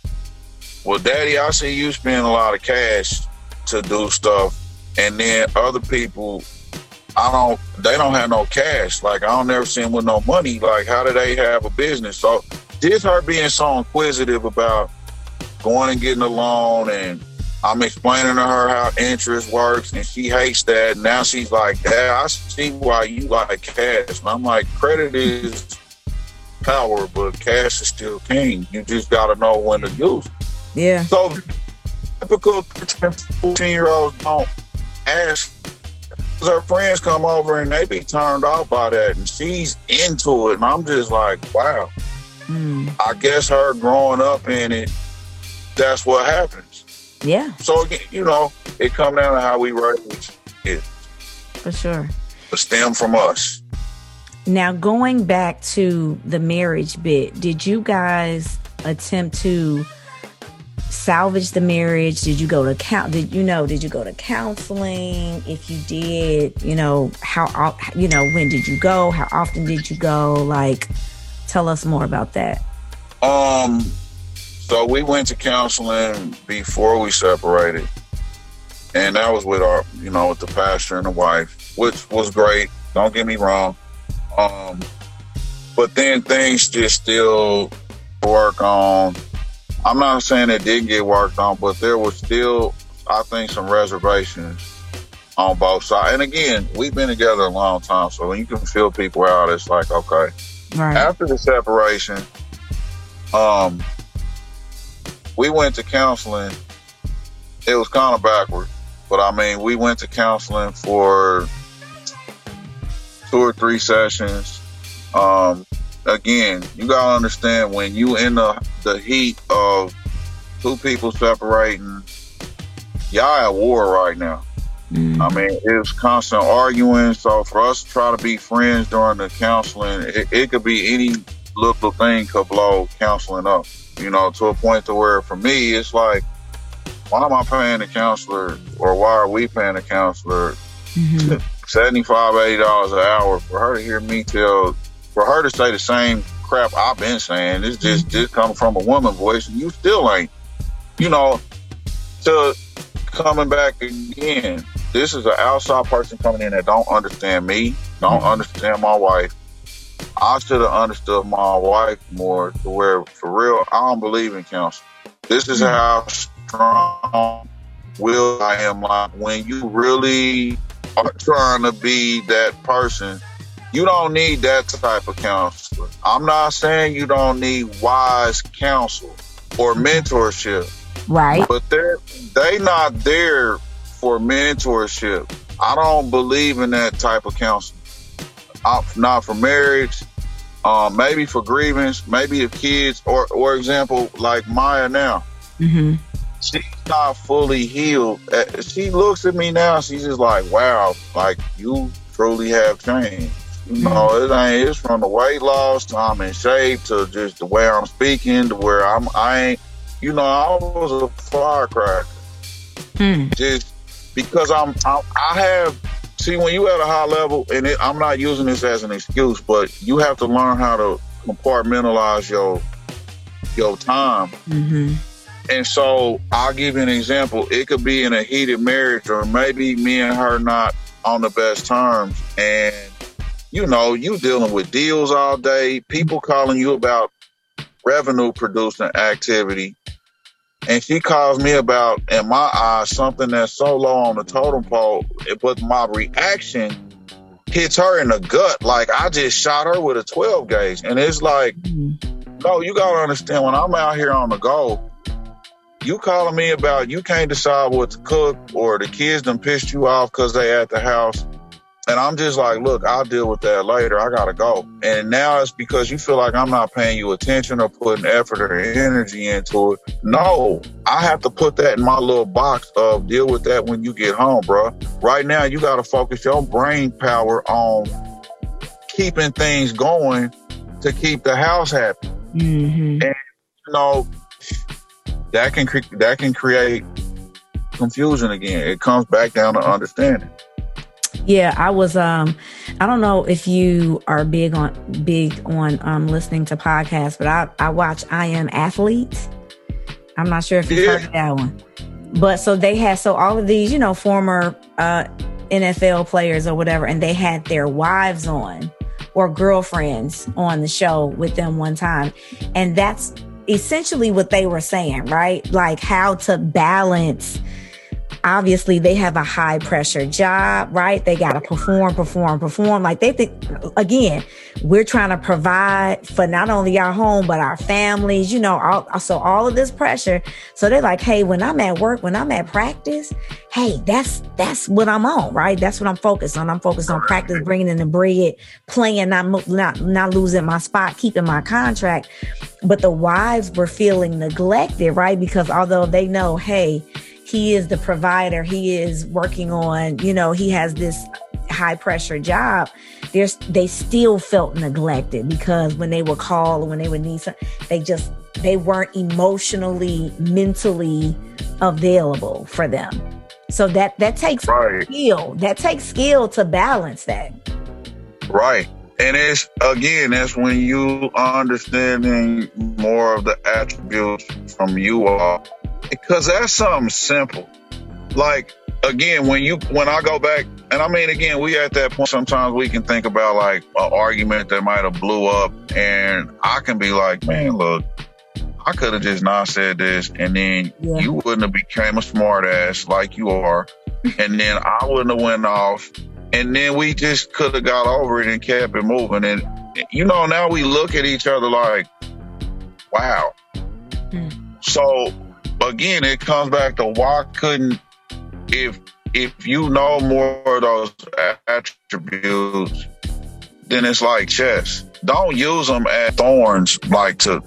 well, Daddy, I see you spend a lot of cash to do stuff, and then other people, they don't have no cash. Like, I don't never see them with no money. Like, how do they have a business? So just her being so inquisitive about going and getting a loan, and I'm explaining to her how interest works, and she hates that. Now she's like, Dad, I see why you like cash. And I'm like, credit is power, but cash is still king. You just got to know when to use it. Yeah. So typical 14-year-olds don't ask. Her friends come over and they be turned off by that, and she's into it. And I'm just like, wow. I guess her growing up in it, that's what happens. Yeah. So again, you know, it comes down to how we raise kids. For sure. It stems from us. Now, going back to the marriage bit, did you guys attempt to salvage the marriage? Did you go to did you go to counseling? If you did, you know, how, you know, when did you go? How often did you go? Like, tell us more about that. So we went to counseling before we separated, and that was with our, you know, with the pastor and the wife, which was great. Don't get me wrong. But then things just still work on. I'm not saying it didn't get worked on, but there was still, I think, some reservations on both sides. And again, we've been together a long time, so when you can feel people out, it's like, okay. Right. After the separation, we went to counseling. It was kind of backward, but I mean, we went to counseling for 2 or 3 sessions. Again, you gotta understand, when you in the heat of two people separating, y'all at war right now. I mean, it's constant arguing. So for us to try to be friends during the counseling, it could be any little thing could blow counseling up, you know, to a point to where for me, it's like, why am I paying a counselor, or why are we paying a counselor $75, $80 an hour for her to hear me tell, for her to say the same crap I've been saying? It's just coming from a woman voice, and you still ain't, you know, to coming back again. This is an outside person coming in that don't understand me, don't understand my wife. I should have understood my wife more, to where, for real, I don't believe in counseling. This is how strong-willed I am. Like, when you really are trying to be that person, you don't need that type of counselor. I'm not saying you don't need wise counsel or mentorship. Right. But they not there for mentorship. I don't believe in that type of counsel. Not for marriage, maybe for grievance, maybe if kids, or example, like Maya now. She's not fully healed. She looks at me now, she's just like, wow, like, you truly have changed. No, it ain't. It's from the weight loss to I'm in shape to just the way I'm speaking to where I ain't, you know, I was a firecracker. Just because I have, when you at a high level, and I'm not using this as an excuse, but you have to learn how to compartmentalize your time. And so I'll give you an example. It could be in a heated marriage, or maybe me and her not on the best terms, and you know, you dealing with deals all day, people calling you about revenue producing activity. And she calls me about, in my eyes, something that's so low on the totem pole. But my reaction hits her in the gut. Like, I just shot her with a 12 gauge. And it's like, no, you got to understand, when I'm out here on the go, you calling me about you can't decide what to cook, or the kids done pissed you off because they at the house. And I'm just like, look, I'll deal with that later. I got to go. And now it's because you feel like I'm not paying you attention or putting effort or energy into it. No, I have to put that in my little box of deal with that when you get home, bro. Right now, you got to focus your brain power on keeping things going to keep the house happy. Mm-hmm. And, you know, that can create confusion again. It comes back down to understanding. Yeah, I was, I don't know if you are big on listening to podcasts, but I watch I Am Athletes. I'm not sure if you've heard of that one. But so they had, so all of these, you know, former NFL players or whatever, and they had their wives on or girlfriends on the show with them one time. And that's essentially what they were saying, right? Like how to balance. Obviously, they have a high pressure job, right? They got to perform. Like they think, again, we're trying to provide for not only our home, but our families, you know, so all of this pressure. So they're like, hey, when I'm at work, when I'm at practice, hey, that's what I'm on, right? That's what I'm focused on. I'm focused on practice, bringing in the bread, playing, not losing my spot, keeping my contract. But the wives were feeling neglected, right? Because although they know, hey, he is the provider, he is working on, you know, he has this high pressure job, they still felt neglected because when they would call or when they would need something, they weren't emotionally, mentally available for them. So that takes skill. That takes skill to balance that. Right. And it's, again, that's when you understanding more of the attributes from you all. Because that's something simple. Like, again, when I go back, and I mean, again, we at that point, sometimes we can think about like an argument that might have blew up, and I can be like, man, look, I could have just not said this, and then you wouldn't have became a smart ass like you are, and then I wouldn't have went off, and then we just could have got over it and kept it moving. And, you know, now we look at each other like, wow. So... again, it comes back to why couldn't, if you know more of those attributes, then it's like chess. Don't use them as thorns, like to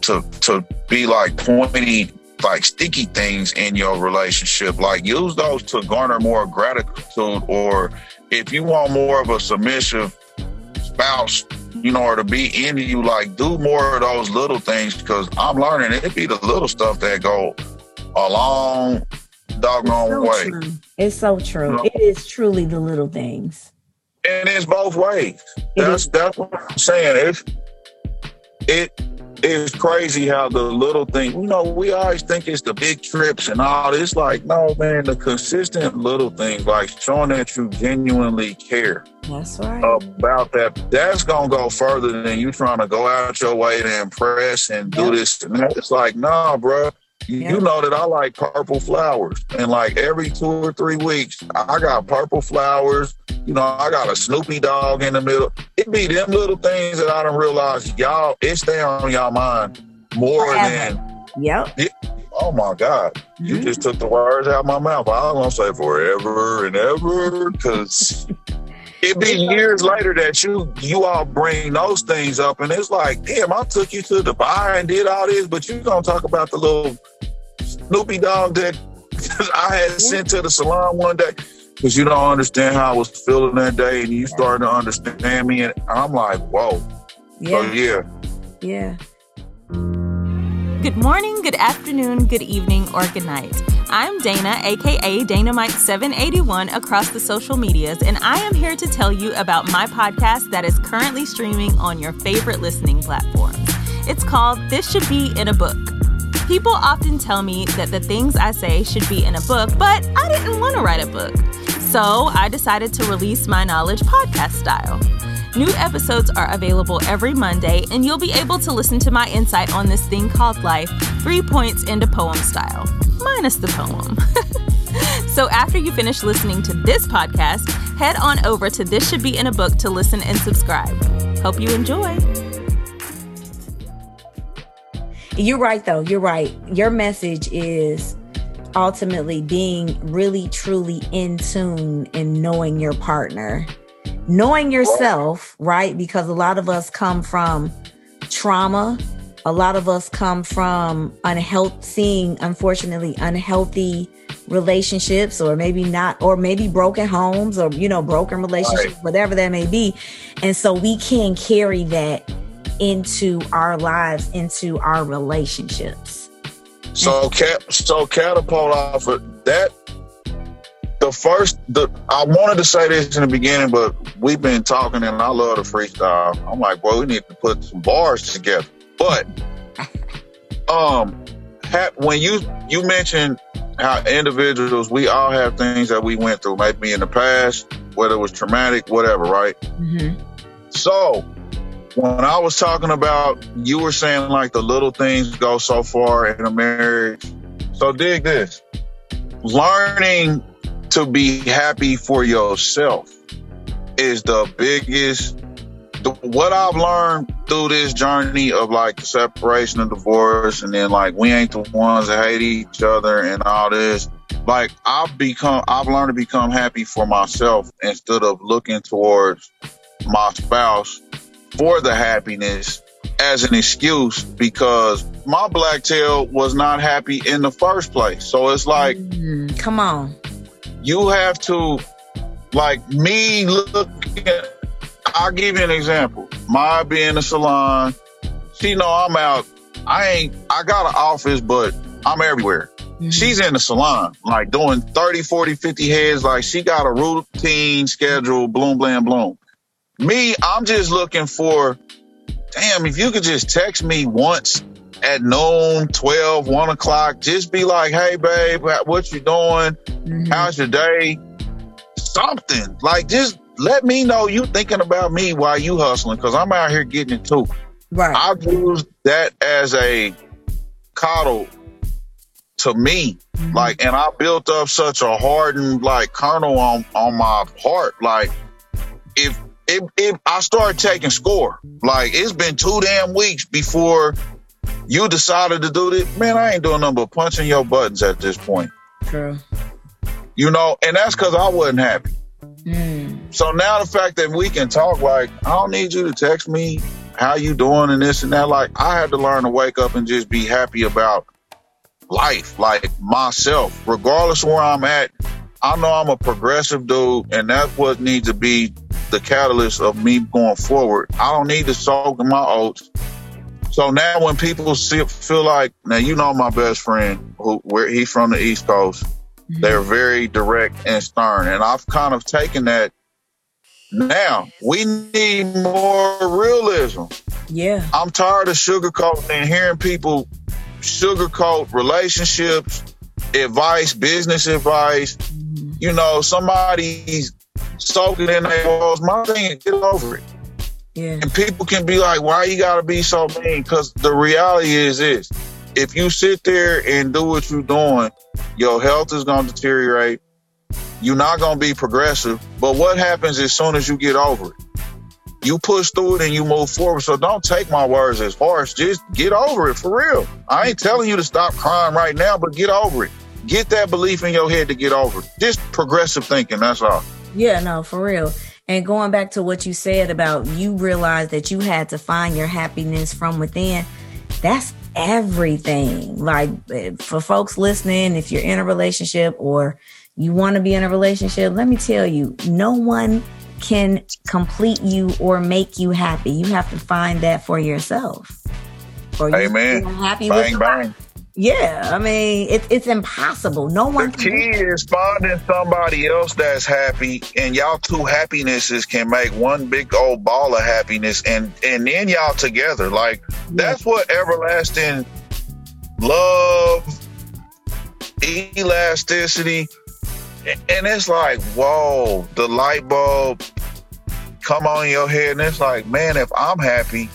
be like pointy, like sticky things in your relationship. Like use those to garner more gratitude, or if you want more of a submissive spouse, you know, or to be into you, like do more of those little things, because I'm learning it be the little stuff that go a long doggone way. It's so true. You know? It is truly the little things. And it's both ways. That's what I'm saying. It is crazy how the little things, you know, we always think it's the big trips and all this. Like, no, man, the consistent little things, like showing that you genuinely care. That's right. About that. That's going to go further than you trying to go out your way to impress and do this and that. It's like, nah, bro. You know that I like purple flowers, and like every 2 or 3 weeks, I got purple flowers. You know, I got a Snoopy dog in the middle. It be them little things that I don't realize, y'all, it stay on y'all mind more forever. Than. Yep. It, oh my God. Mm-hmm. You just took the words out of my mouth. I was going to say forever and ever, because it be years later that you all bring those things up, and it's like, damn, I took you to Dubai and did all this, but you going to talk about the little Snoopy dog that I had sent to the salon one day because you don't understand how I was feeling that day, and you started to understand me, and I'm like, whoa. Yeah. So, yeah. Good morning, good afternoon, good evening, or good night. I'm Dana, aka Dana Mike 781 across the social medias, and I am here to tell you about my podcast that is currently streaming on your favorite listening platforms. It's called This Should Be in a Book. People often tell me that the things I say should be in a book, but I didn't want to write a book. So I decided to release my knowledge podcast style. New episodes are available every Monday, and you'll be able to listen to my insight on this thing called life, 3 points into poem style, minus the poem. So after you finish listening to this podcast, head on over to This Should Be in a Book to listen and subscribe. Hope you enjoy. You're right, though. You're right. Your message is ultimately being really, truly in tune and knowing your partner, knowing yourself, right? Because a lot of us come from trauma. A lot of us come from unfortunately, unhealthy relationships, or maybe not, or maybe broken homes, or, you know, broken relationships, whatever that may be. And so we can carry that into our lives, into our relationships. So catapult off of that. I wanted to say this in the beginning, but we've been talking and I love the freestyle. I'm like, well, we need to put some bars together. But when you mentioned how individuals, we all have things that we went through, maybe in the past, whether it was traumatic, whatever, right? Mm-hmm. So when I was talking about, you were saying like the little things go so far in a marriage. So dig this. Learning to be happy for yourself is the biggest. What I've learned through this journey of like the separation and divorce, and then like we ain't the ones that hate each other and all this, like I've learned to become happy for myself instead of looking towards my spouse for the happiness as an excuse, because my black tail was not happy in the first place. So it's like, come on, you have to like me looking at. I'll give you an example. Maya be in the salon. She know I'm out. I got an office, but I'm everywhere. Mm-hmm. She's in the salon, like doing 30, 40, 50 heads. Like she got a routine schedule, bloom, blam, bloom. Me, I'm just looking for, damn, if you could just text me once at noon, 12, 1 o'clock, just be like, hey, babe, what you doing? Mm-hmm. How's your day? Something. Like just let me know you thinking about me while you hustling, because I'm out here getting it too. Right. I use that as a coddle to me. Mm-hmm. Like, and I built up such a hardened like kernel on my heart. Like if I start taking score, like it's been 2 damn weeks before you decided to do this, man, I ain't doing nothing but punching your buttons at this point. True. You know, and that's because I wasn't happy. Mm. So now the fact that we can talk, like, I don't need you to text me how you doing and this and that. Like, I had to learn to wake up and just be happy about life, like myself, regardless of where I'm at. I know I'm a progressive dude, and that's what needs to be the catalyst of me going forward. I don't need to soak in my oats. So now when people feel like, now, you know, my best friend, he's from the East Coast. They're very direct and stern. And I've kind of taken that. Now, we need more realism. Yeah. I'm tired of sugarcoating and hearing people sugarcoat relationships, advice, business advice. Mm-hmm. You know, somebody's soaking in their walls. My thing is, get over it. Yeah. And people can be like, why you got to be so mean? Because the reality is this. If you sit there and do what you're doing, your health is going to deteriorate. You're not going to be progressive. But what happens as soon as you get over it? You push through it and you move forward. So don't take my words as harsh. Just get over it for real. I ain't telling you to stop crying right now, but get over it. Get that belief in your head to get over it. Just progressive thinking, that's all. Yeah, no, for real. And going back to what you said about you realized that you had to find your happiness from within, that's everything. Like, for folks listening, if you're in a relationship or you want to be in a relationship, let me tell you, no one can complete you or make you happy. You have to find that for yourself. Or you Amen. Happy bang, with bang. Yeah, I mean, it's impossible. No one the can. The key is finding somebody else that's happy, and y'all two happinesses can make one big old ball of happiness, and then y'all together. Like, that's what everlasting love, elasticity, and it's like, whoa, the light bulb come on in your head, and it's like, man, if I'm happy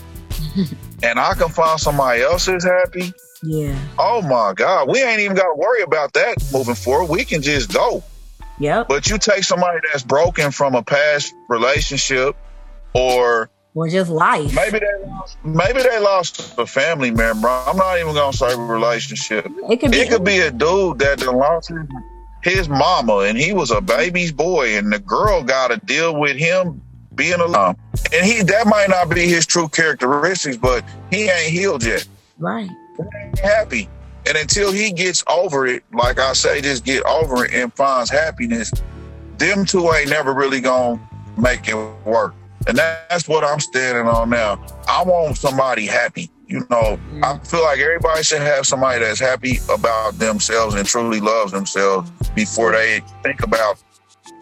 and I can find somebody else that's happy, Yeah. Oh my God. We ain't even got to worry about that moving forward. We can just go. Yeah. But you take somebody that's broken from a past relationship or just life. Maybe they lost a family member. I'm not even going to say relationship. It could be a dude that lost his mama and he was a baby's boy and the girl got to deal with him being alone. And that might not be his true characteristics, but he ain't healed yet. Right. Happy, and until he gets over it, like I say, just get over it and finds happiness, them two ain't never really gonna make it work. And that's what I'm standing on now. I want somebody happy, you know. I feel like everybody should have somebody that's happy about themselves and truly loves themselves before they think about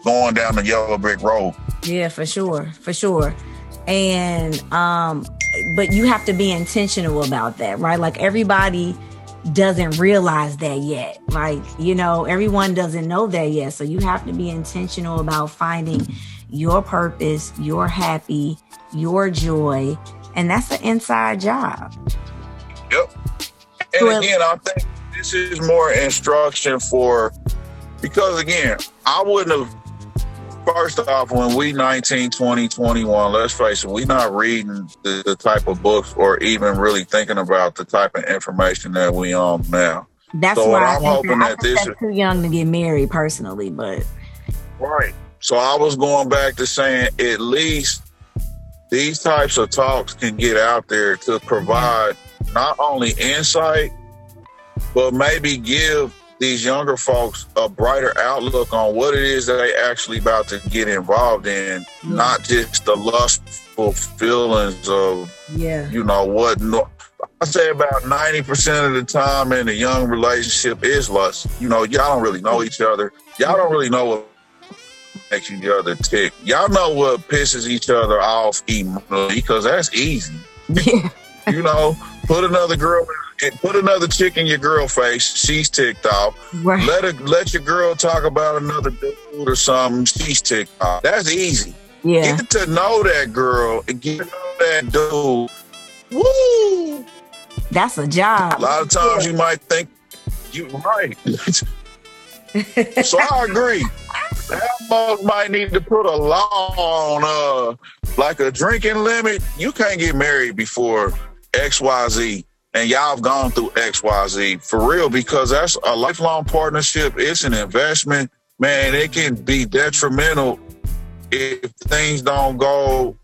going down the yellow brick road. Yeah, for sure. And but you have to be intentional about that, right? Like everybody doesn't realize that yet. Like, you know, everyone doesn't know that yet. So you have to be intentional about finding your purpose, your happy, your joy. And that's an inside job. Yep. And again, I think this is more instruction because again, I wouldn't have. First off, when we 19, 20, 21, let's face it, we're not reading the type of books or even really thinking about the type of information that we own now. That's so why I'm hoping that this is too young to get married personally, but. Right. So I was going back to saying at least these types of talks can get out there to provide not only insight, but maybe give these younger folks a brighter outlook on what it is that they actually about to get involved in, not just the lustful feelings of, you know, what. I say about 90% of the time in a young relationship is lust. You know, y'all don't really know each other. Y'all don't really know what makes each other tick. Y'all know what pisses each other off emotionally, because that's easy. Yeah. You know, put another girl in. Put another chick in your girl face. She's ticked off. Right. Let your girl talk about another dude or something. She's ticked off. That's easy. Yeah. Get to know that girl and get to know that dude. Woo! That's a job. A lot of times you might think you're right. So I agree. That folks might need to put a law on, like a drinking limit. You can't get married before XYZ. And y'all have gone through XYZ for real, because that's a lifelong partnership. It's an investment. Man, it can be detrimental if things don't go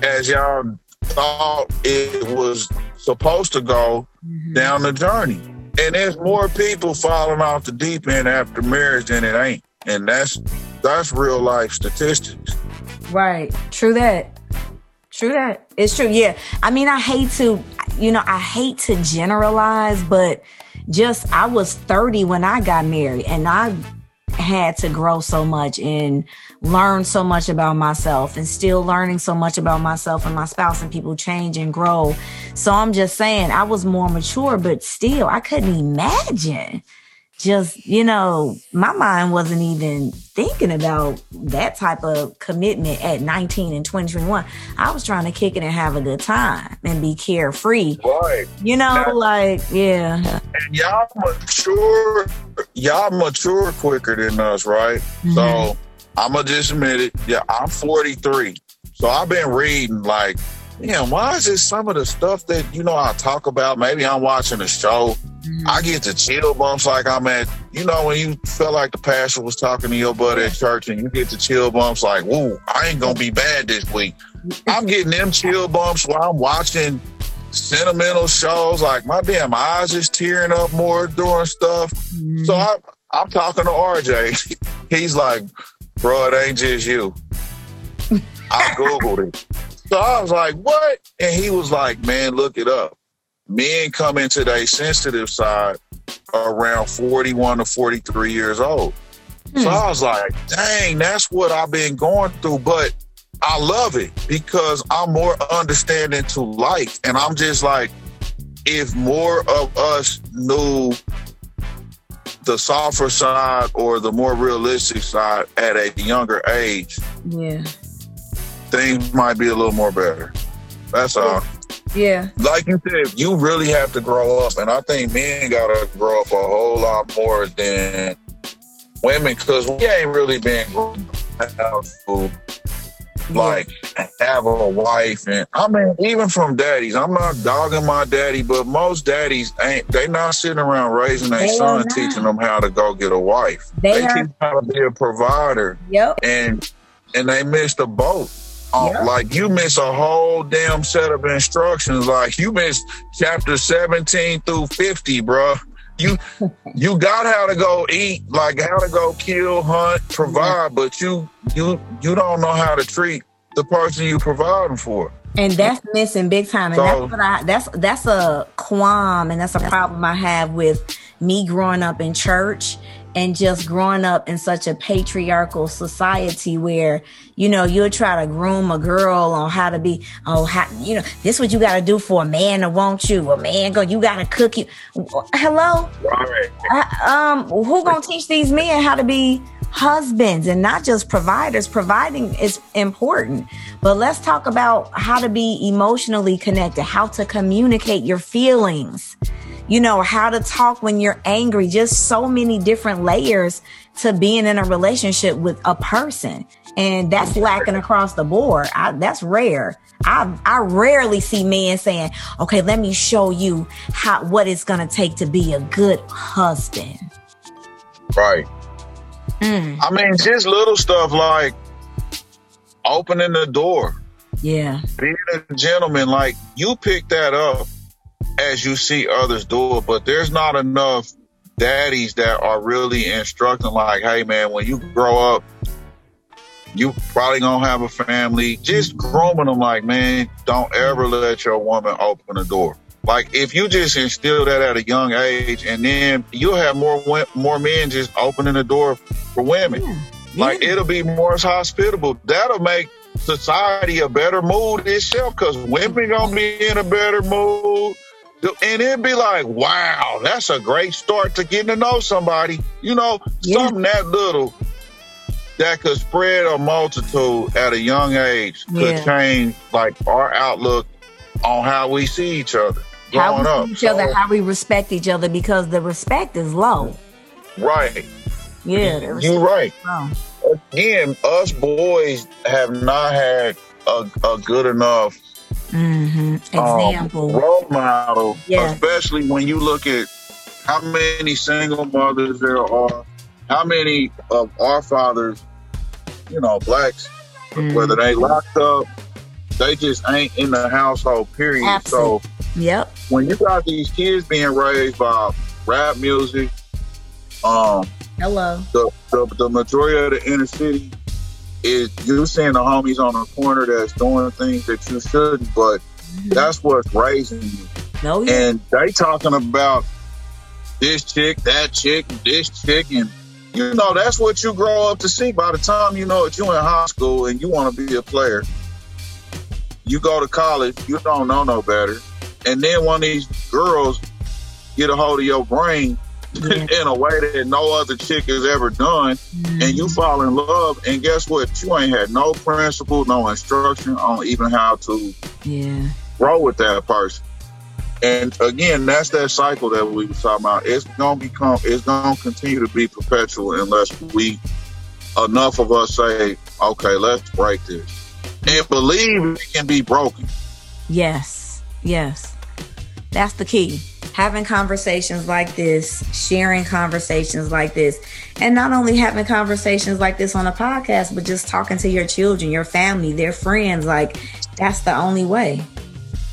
as y'all thought it was supposed to go down the journey. And there's more people falling off the deep end after marriage than it ain't. And that's real life statistics. Right. True that. It's true. Yeah. I mean, I hate to generalize, but I was 30 when I got married and I had to grow so much and learn so much about myself, and still learning so much about myself and my spouse, and people change and grow. So I'm just saying I was more mature, but still I couldn't imagine my mind wasn't even thinking about that type of commitment at 19 and 21. I was trying to kick it and have a good time and be carefree. Right. You know, now, And y'all mature quicker than us, right? Mm-hmm. So I'ma just admit it. Yeah, I'm 43. So I've been reading like, why is it some of the stuff that, I talk about? Maybe I'm watching a show. I get the chill bumps like I'm at, when you felt like the pastor was talking to your buddy at church and you get the chill bumps like, whoa, I ain't going to be bad this week. I'm getting them chill bumps while I'm watching sentimental shows. Like my damn eyes is tearing up more doing stuff. Mm-hmm. So I'm talking to RJ. He's like, bro, it ain't just you. I Googled it. So I was like, what? And he was like, man, look it up. Men come into their sensitive side around 41 to 43 years old. So I was like, dang, that's what I've been going through. But I love it because I'm more understanding to life. And I'm just like, if more of us knew the softer side or the more realistic side at a younger age, things might be a little more better. That's all. Yeah. Like you said, you really have to grow up. And I think men got to grow up a whole lot more than women, because we ain't really been grown up to, like, have a wife. And I mean, even from daddies, I'm not dogging my daddy, but most daddies ain't, they not sitting around raising their son, teaching them how to go get a wife. They teach them how to be a provider. Yep. And they missed the boat. Yep. Like, you miss a whole damn set of instructions. Like, you missed chapter 17 through 50, bro. You got how to go eat, like how to go kill, hunt, provide, but you don't know how to treat the person you providing for. And that's missing big time. And so, that's a qualm, and that's a problem I have with me growing up in church and just growing up in such a patriarchal society where, you know, you'll try to groom a girl on how to be, this is what you got to do for a man to want you. A man, you got to cook you. Hello? Right. Who going to teach these men how to be husbands and not just providers? Providing is important, but let's talk about how to be emotionally connected, how to communicate your feelings. You know, how to talk when you're angry, just so many different layers to being in a relationship with a person. And that's lacking across the board. That's rare. I rarely see men saying, okay, let me show you what it's going to take to be a good husband. Right. I mean, just little stuff like opening the door. Yeah. Being a gentleman, like, you pick that up as you see others do it, but there's not enough daddies that are really instructing, like, hey man, when you grow up, you probably gonna have a family. Just grooming them, like, man, don't ever let your woman open the door. Like, if you just instill that at a young age, and then you'll have more men just opening the door for women. Yeah. Like, it'll be more hospitable. That'll make society a better mood itself, because women gonna be in a better mood. And it'd be like, wow, that's a great start to getting to know somebody. You know, something that little that could spread a multitude at a young age could change, like, our outlook on how we see each other growing up. How we respect each other, because the respect is low. Right. Yeah. You're right. Low. Again, us boys have not had a good enough example, role model, especially when you look at how many single mothers there are, how many of our fathers, you know, blacks, whether they locked up, they just ain't in the household, period. Absolutely. So when you got these kids being raised by rap music, the majority of the inner city is you seeing the homies on the corner that's doing things that you shouldn't, but that's what's raising you. And they talking about this chick, that chick, this chick, and you know, that's what you grow up to see. By the time you know it, you in high school and you want to be a player. You go to college, you don't know no better. And then one of these girls get a hold of your brain in a way that no other chick has ever done, and you fall in love, and guess what? You ain't had no principle, no instruction on even how to grow with that person. And again, that's that cycle that we were talking about. It's gonna continue to be perpetual unless enough of us say, okay, let's break this, and believe it can be broken. Yes, that's the key. Having conversations like this, sharing conversations like this, and not only having conversations like this on a podcast, but just talking to your children, your family, their friends. Like, that's the only way.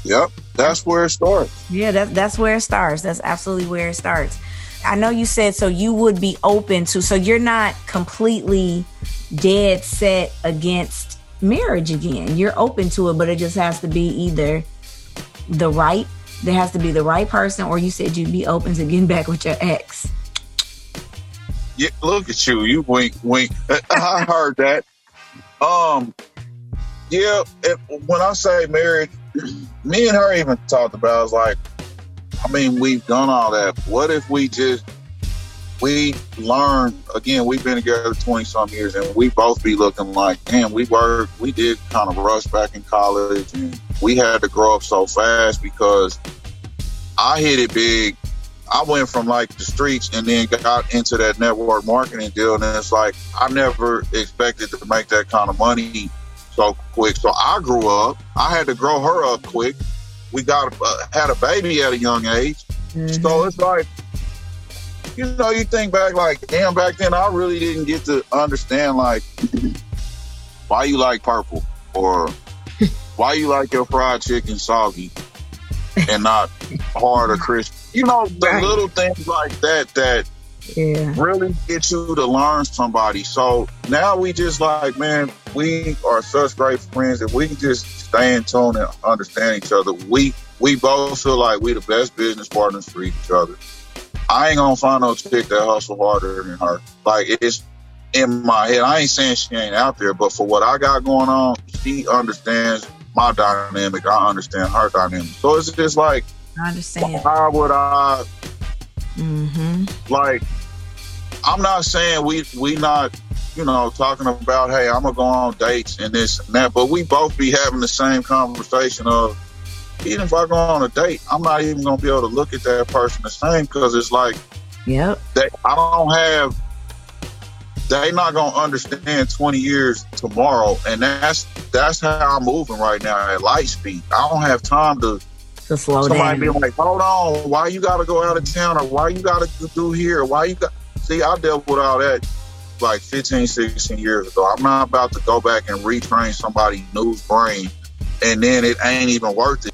Yep. That's where it starts. Yeah, that's where it starts. That's absolutely where it starts. I know you said, so you would be open to, so you're not completely dead set against marriage again. You're open to it, but it just has to be either there has to be the right person, or you said you'd be open to getting back with your ex. Yeah, look at you. You wink, wink. I heard that. Yeah, when I say marriage, me and her even talked about it. I was like, I mean, we've done all that. What if we learned, again, we've been together 20-some years, and we both be looking like, damn, we did kind of rush back in college, and we had to grow up so fast because I hit it big. I went from like the streets and then got into that network marketing deal. And it's like, I never expected to make that kind of money so quick. So I grew up, I had to grow her up quick. We got had a baby at a young age. Mm-hmm. So it's like, you know, you think back like, damn, back then I really didn't get to understand like, why you like purple or why you like your fried chicken soggy and not hard or crisp. You know, the right. little things like that that yeah. really get you to learn somebody. So now we just like, man, we are such great friends. If we can just stay in tune and understand each other, we both feel like we the best business partners for each other. I ain't gonna find no chick that hustle harder than her. Like, it's in my head. I ain't saying she ain't out there, but for what I got going on, she understands my dynamic. I understand her dynamic. So it's just like, I understand. Why would I? Mm-hmm. Like, I'm not saying we not, you know, talking about, hey, I'm gonna go on dates and this and that, but we both be having the same conversation of, even if I go on a date, I'm not even gonna be able to look at that person the same, because it's like, yep, they not gonna understand 20 years tomorrow, and that's how I'm moving right now at light speed. I don't have time to. Somebody be like, hold on, why you gotta go out of town, or why you gotta do here, why you got? See, I dealt with all that like 15, 16 years ago. I'm not about to go back and retrain somebody's new brain, and then it ain't even worth it.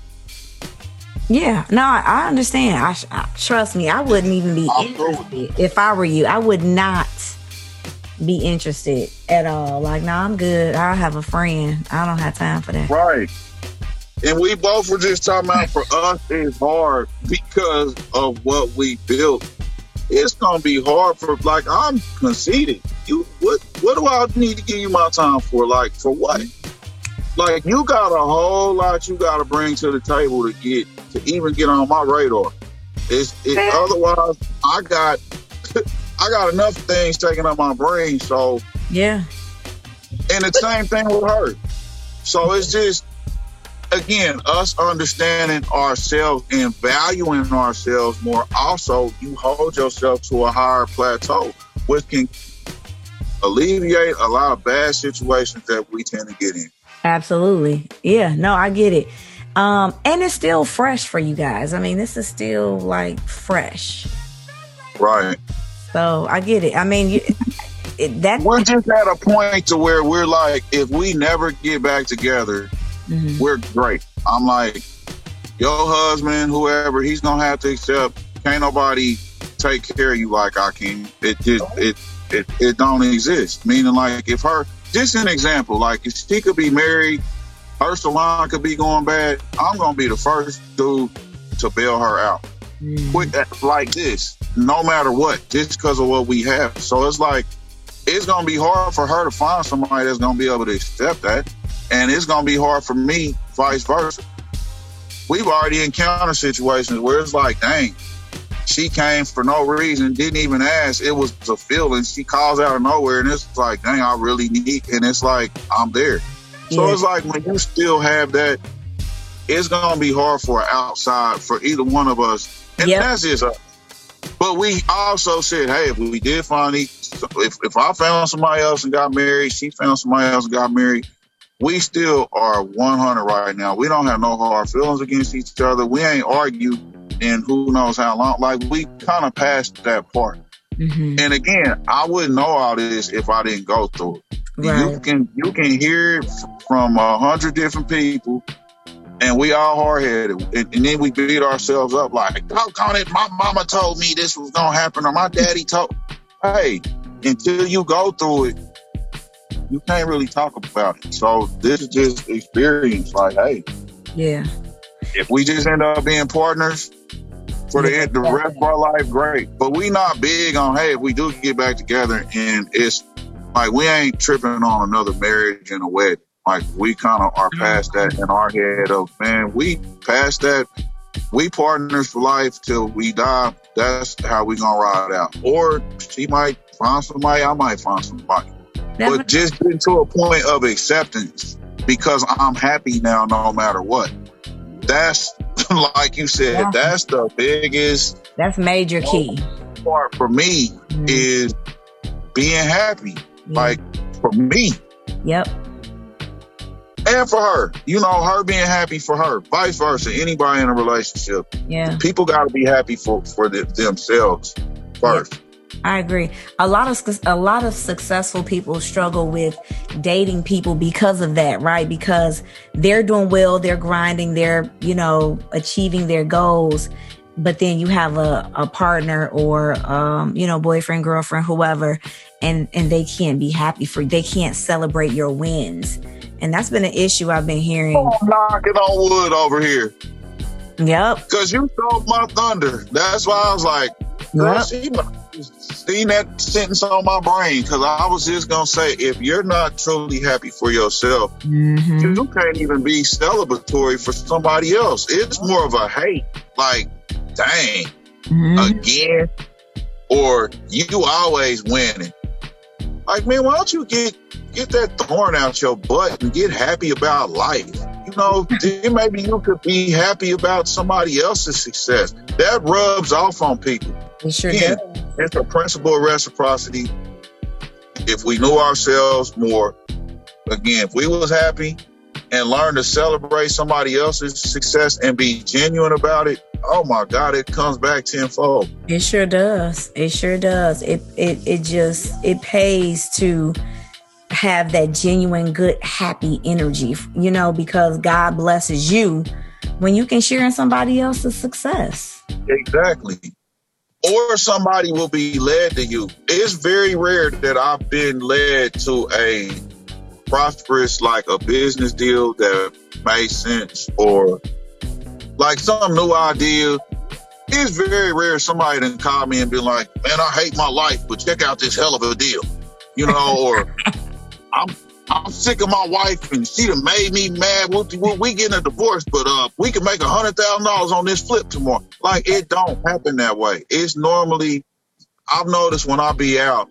Yeah, no, I understand. Trust me, I wouldn't even be interested if I were you. I would not be interested at all. Like, no, I'm good. I have a friend. I don't have time for that. Right. And we both were just talking about, for us, it's hard because of what we built. It's going to be hard for, like, I'm conceited. You, what do I need to give you my time for? Like, for what? Like, you got a whole lot you got to bring to the table to even get on my radar. Otherwise, I got enough things taking up my brain, so. Yeah. And the same thing with her. So it's just, again, us understanding ourselves and valuing ourselves more. Also, you hold yourself to a higher plateau, which can alleviate a lot of bad situations that we tend to get in. Absolutely. Yeah, no, I get it. And it's still fresh for you guys. I mean, this is still like fresh. Right. So I get it. I mean, we're just at a point to where we're like, if we never get back together, mm-hmm. we're great. I'm like, your husband, whoever, he's gonna have to accept. Can't nobody take care of you like I can. It just it don't exist. Meaning, like, if her, just an example, like if she could be married, her salon could be going bad. I'm gonna be the first dude to bail her out. Mm-hmm. Quick, like this, no matter what, just because of what we have. So it's like, it's gonna be hard for her to find somebody that's gonna be able to accept that. And it's going to be hard for me, vice versa. We've already encountered situations where it's like, dang, she came for no reason, didn't even ask. It was a feeling. She calls out of nowhere, and it's like, dang, I really need. And it's like, I'm there. Yeah. So it's like, when you still have that, it's going to be hard for outside, for either one of us. And yep. that's just us. But we also said, hey, if we did finally, if I found somebody else and got married, she found somebody else and got married, we still are 100 right now. We don't have no hard feelings against each other. We ain't argued in who knows how long. Like, we kind of passed that part. Mm-hmm. And again, I wouldn't know all this if I didn't go through it. Right. You can hear it from 100 different people, and we all hard-headed. And then we beat ourselves up like, how come it, my mama told me this was going to happen, or my daddy told. Hey, until you go through it, you can't really talk about it. So this is just experience. Like, hey, yeah, if we just end up being partners for the rest of our life, great. But we not big on, hey, if we do get back together, and it's like, we ain't tripping on another marriage and a wedding. Like, we kind of are past that in our head of, man, we past that. We partners for life till we die. That's how we gonna ride out. Or she might find somebody, I might find somebody. But just get to a point of acceptance because I'm happy now no matter what. That's, like you said, yeah. That's the biggest... That's major key. Part for me is being happy. Yeah. Like, for me. Yep. And for her. You know, her being happy for her. Vice versa. Anybody in a relationship. Yeah. People got to be happy for themselves first. Yeah. I agree. A lot of successful people struggle with dating people because of that, right? Because they're doing well, they're grinding, they're, you know, achieving their goals. But then you have a partner or, you know, boyfriend, girlfriend, whoever, and they can't be happy for you. They can't celebrate your wins. And that's been an issue I've been hearing. Oh, knocking on wood over here. Yep. Because you stole my thunder. That's why I was like, seen that sentence on my brain, because I was just gonna say, if you're not truly happy for yourself, you can't even be celebratory for somebody else. It's more of a hate, like, dang, again, or you always winning. Like, man, why don't you get that thorn out your butt and get happy about life? You know, maybe you could be happy about somebody else's success. That rubs off on people. It sure does. It's a principle of reciprocity. If we knew ourselves more, again, if we was happy and learned to celebrate somebody else's success and be genuine about it, oh my God, it comes back tenfold. It sure does. It sure does. It pays to have that genuine, good, happy energy, you know, because God blesses you when you can share in somebody else's success. Exactly. Or somebody will be led to you. It's very rare that I've been led to a prosperous, like a business deal that made sense or like some new idea. It's very rare somebody done call me and be like, man, I hate my life, but check out this hell of a deal. You know, or I'm sick of my wife and she done made me mad. We getting a divorce, but we can make $100,000 on this flip tomorrow. Like, it don't happen that way. It's normally, I've noticed when I be out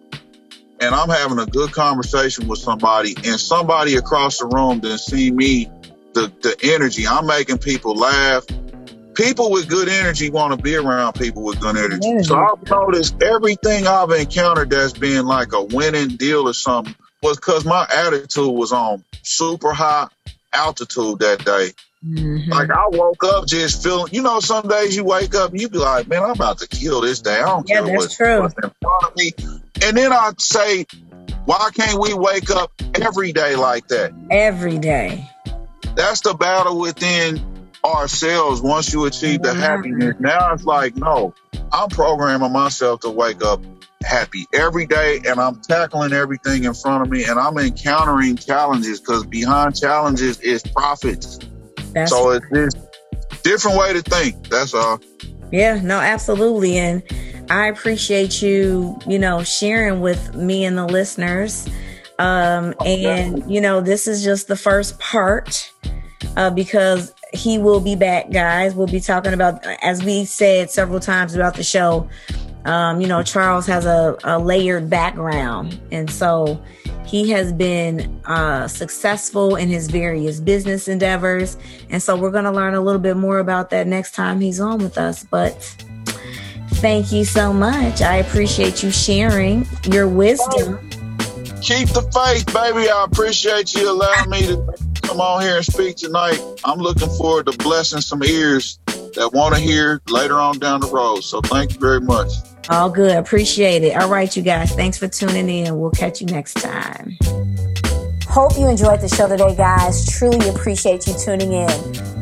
and I'm having a good conversation with somebody and somebody across the room done see me, the energy. I'm making people laugh. People with good energy want to be around people with good energy. So I've noticed everything I've encountered that's been like a winning deal or something was because my attitude was on super high altitude that day. Like, I woke up just feeling, you know, some days you wake up and you be like, man, I'm about to kill this day. I don't care what's in front of me. And then I say, why can't we wake up every day like that? Every day. That's the battle within ourselves. Once you achieve the happiness, now it's like, no, I'm programming myself to wake up happy every day, and I'm tackling everything in front of me, and I'm encountering challenges, because behind challenges is profits. So it's this different way to think. That's all. Yeah, no, absolutely. And I appreciate you, you know, sharing with me and the listeners. And, you know, this is just the first part because he will be back, guys. We'll be talking about, as we said several times throughout the show, you know, Charles has a layered background. And so he has been successful in his various business endeavors. And so we're going to learn a little bit more about that next time he's on with us. But thank you so much. I appreciate you sharing your wisdom. Keep the faith, baby. I appreciate you allowing me to come on here and speak tonight. I'm looking forward to blessing some ears that want to hear later on down the road. So thank you very much. All good. Appreciate it. All right, you guys. Thanks for tuning in. We'll catch you next time. Hope you enjoyed the show today, guys. Truly appreciate you tuning in.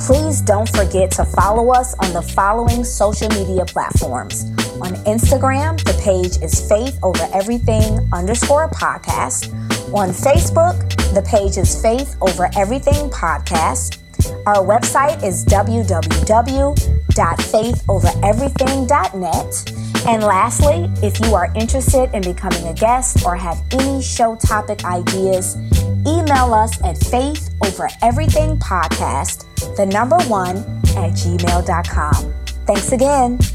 Please don't forget to follow us on the following social media platforms. On Instagram, the page is Faith Over Everything_podcast. On Facebook, the page is Faith Over Everything Podcast. Our website is www.faithovereverything.net. And lastly, if you are interested in becoming a guest or have any show topic ideas, email us at faithovereverythingpodcast1@gmail.com. Thanks again.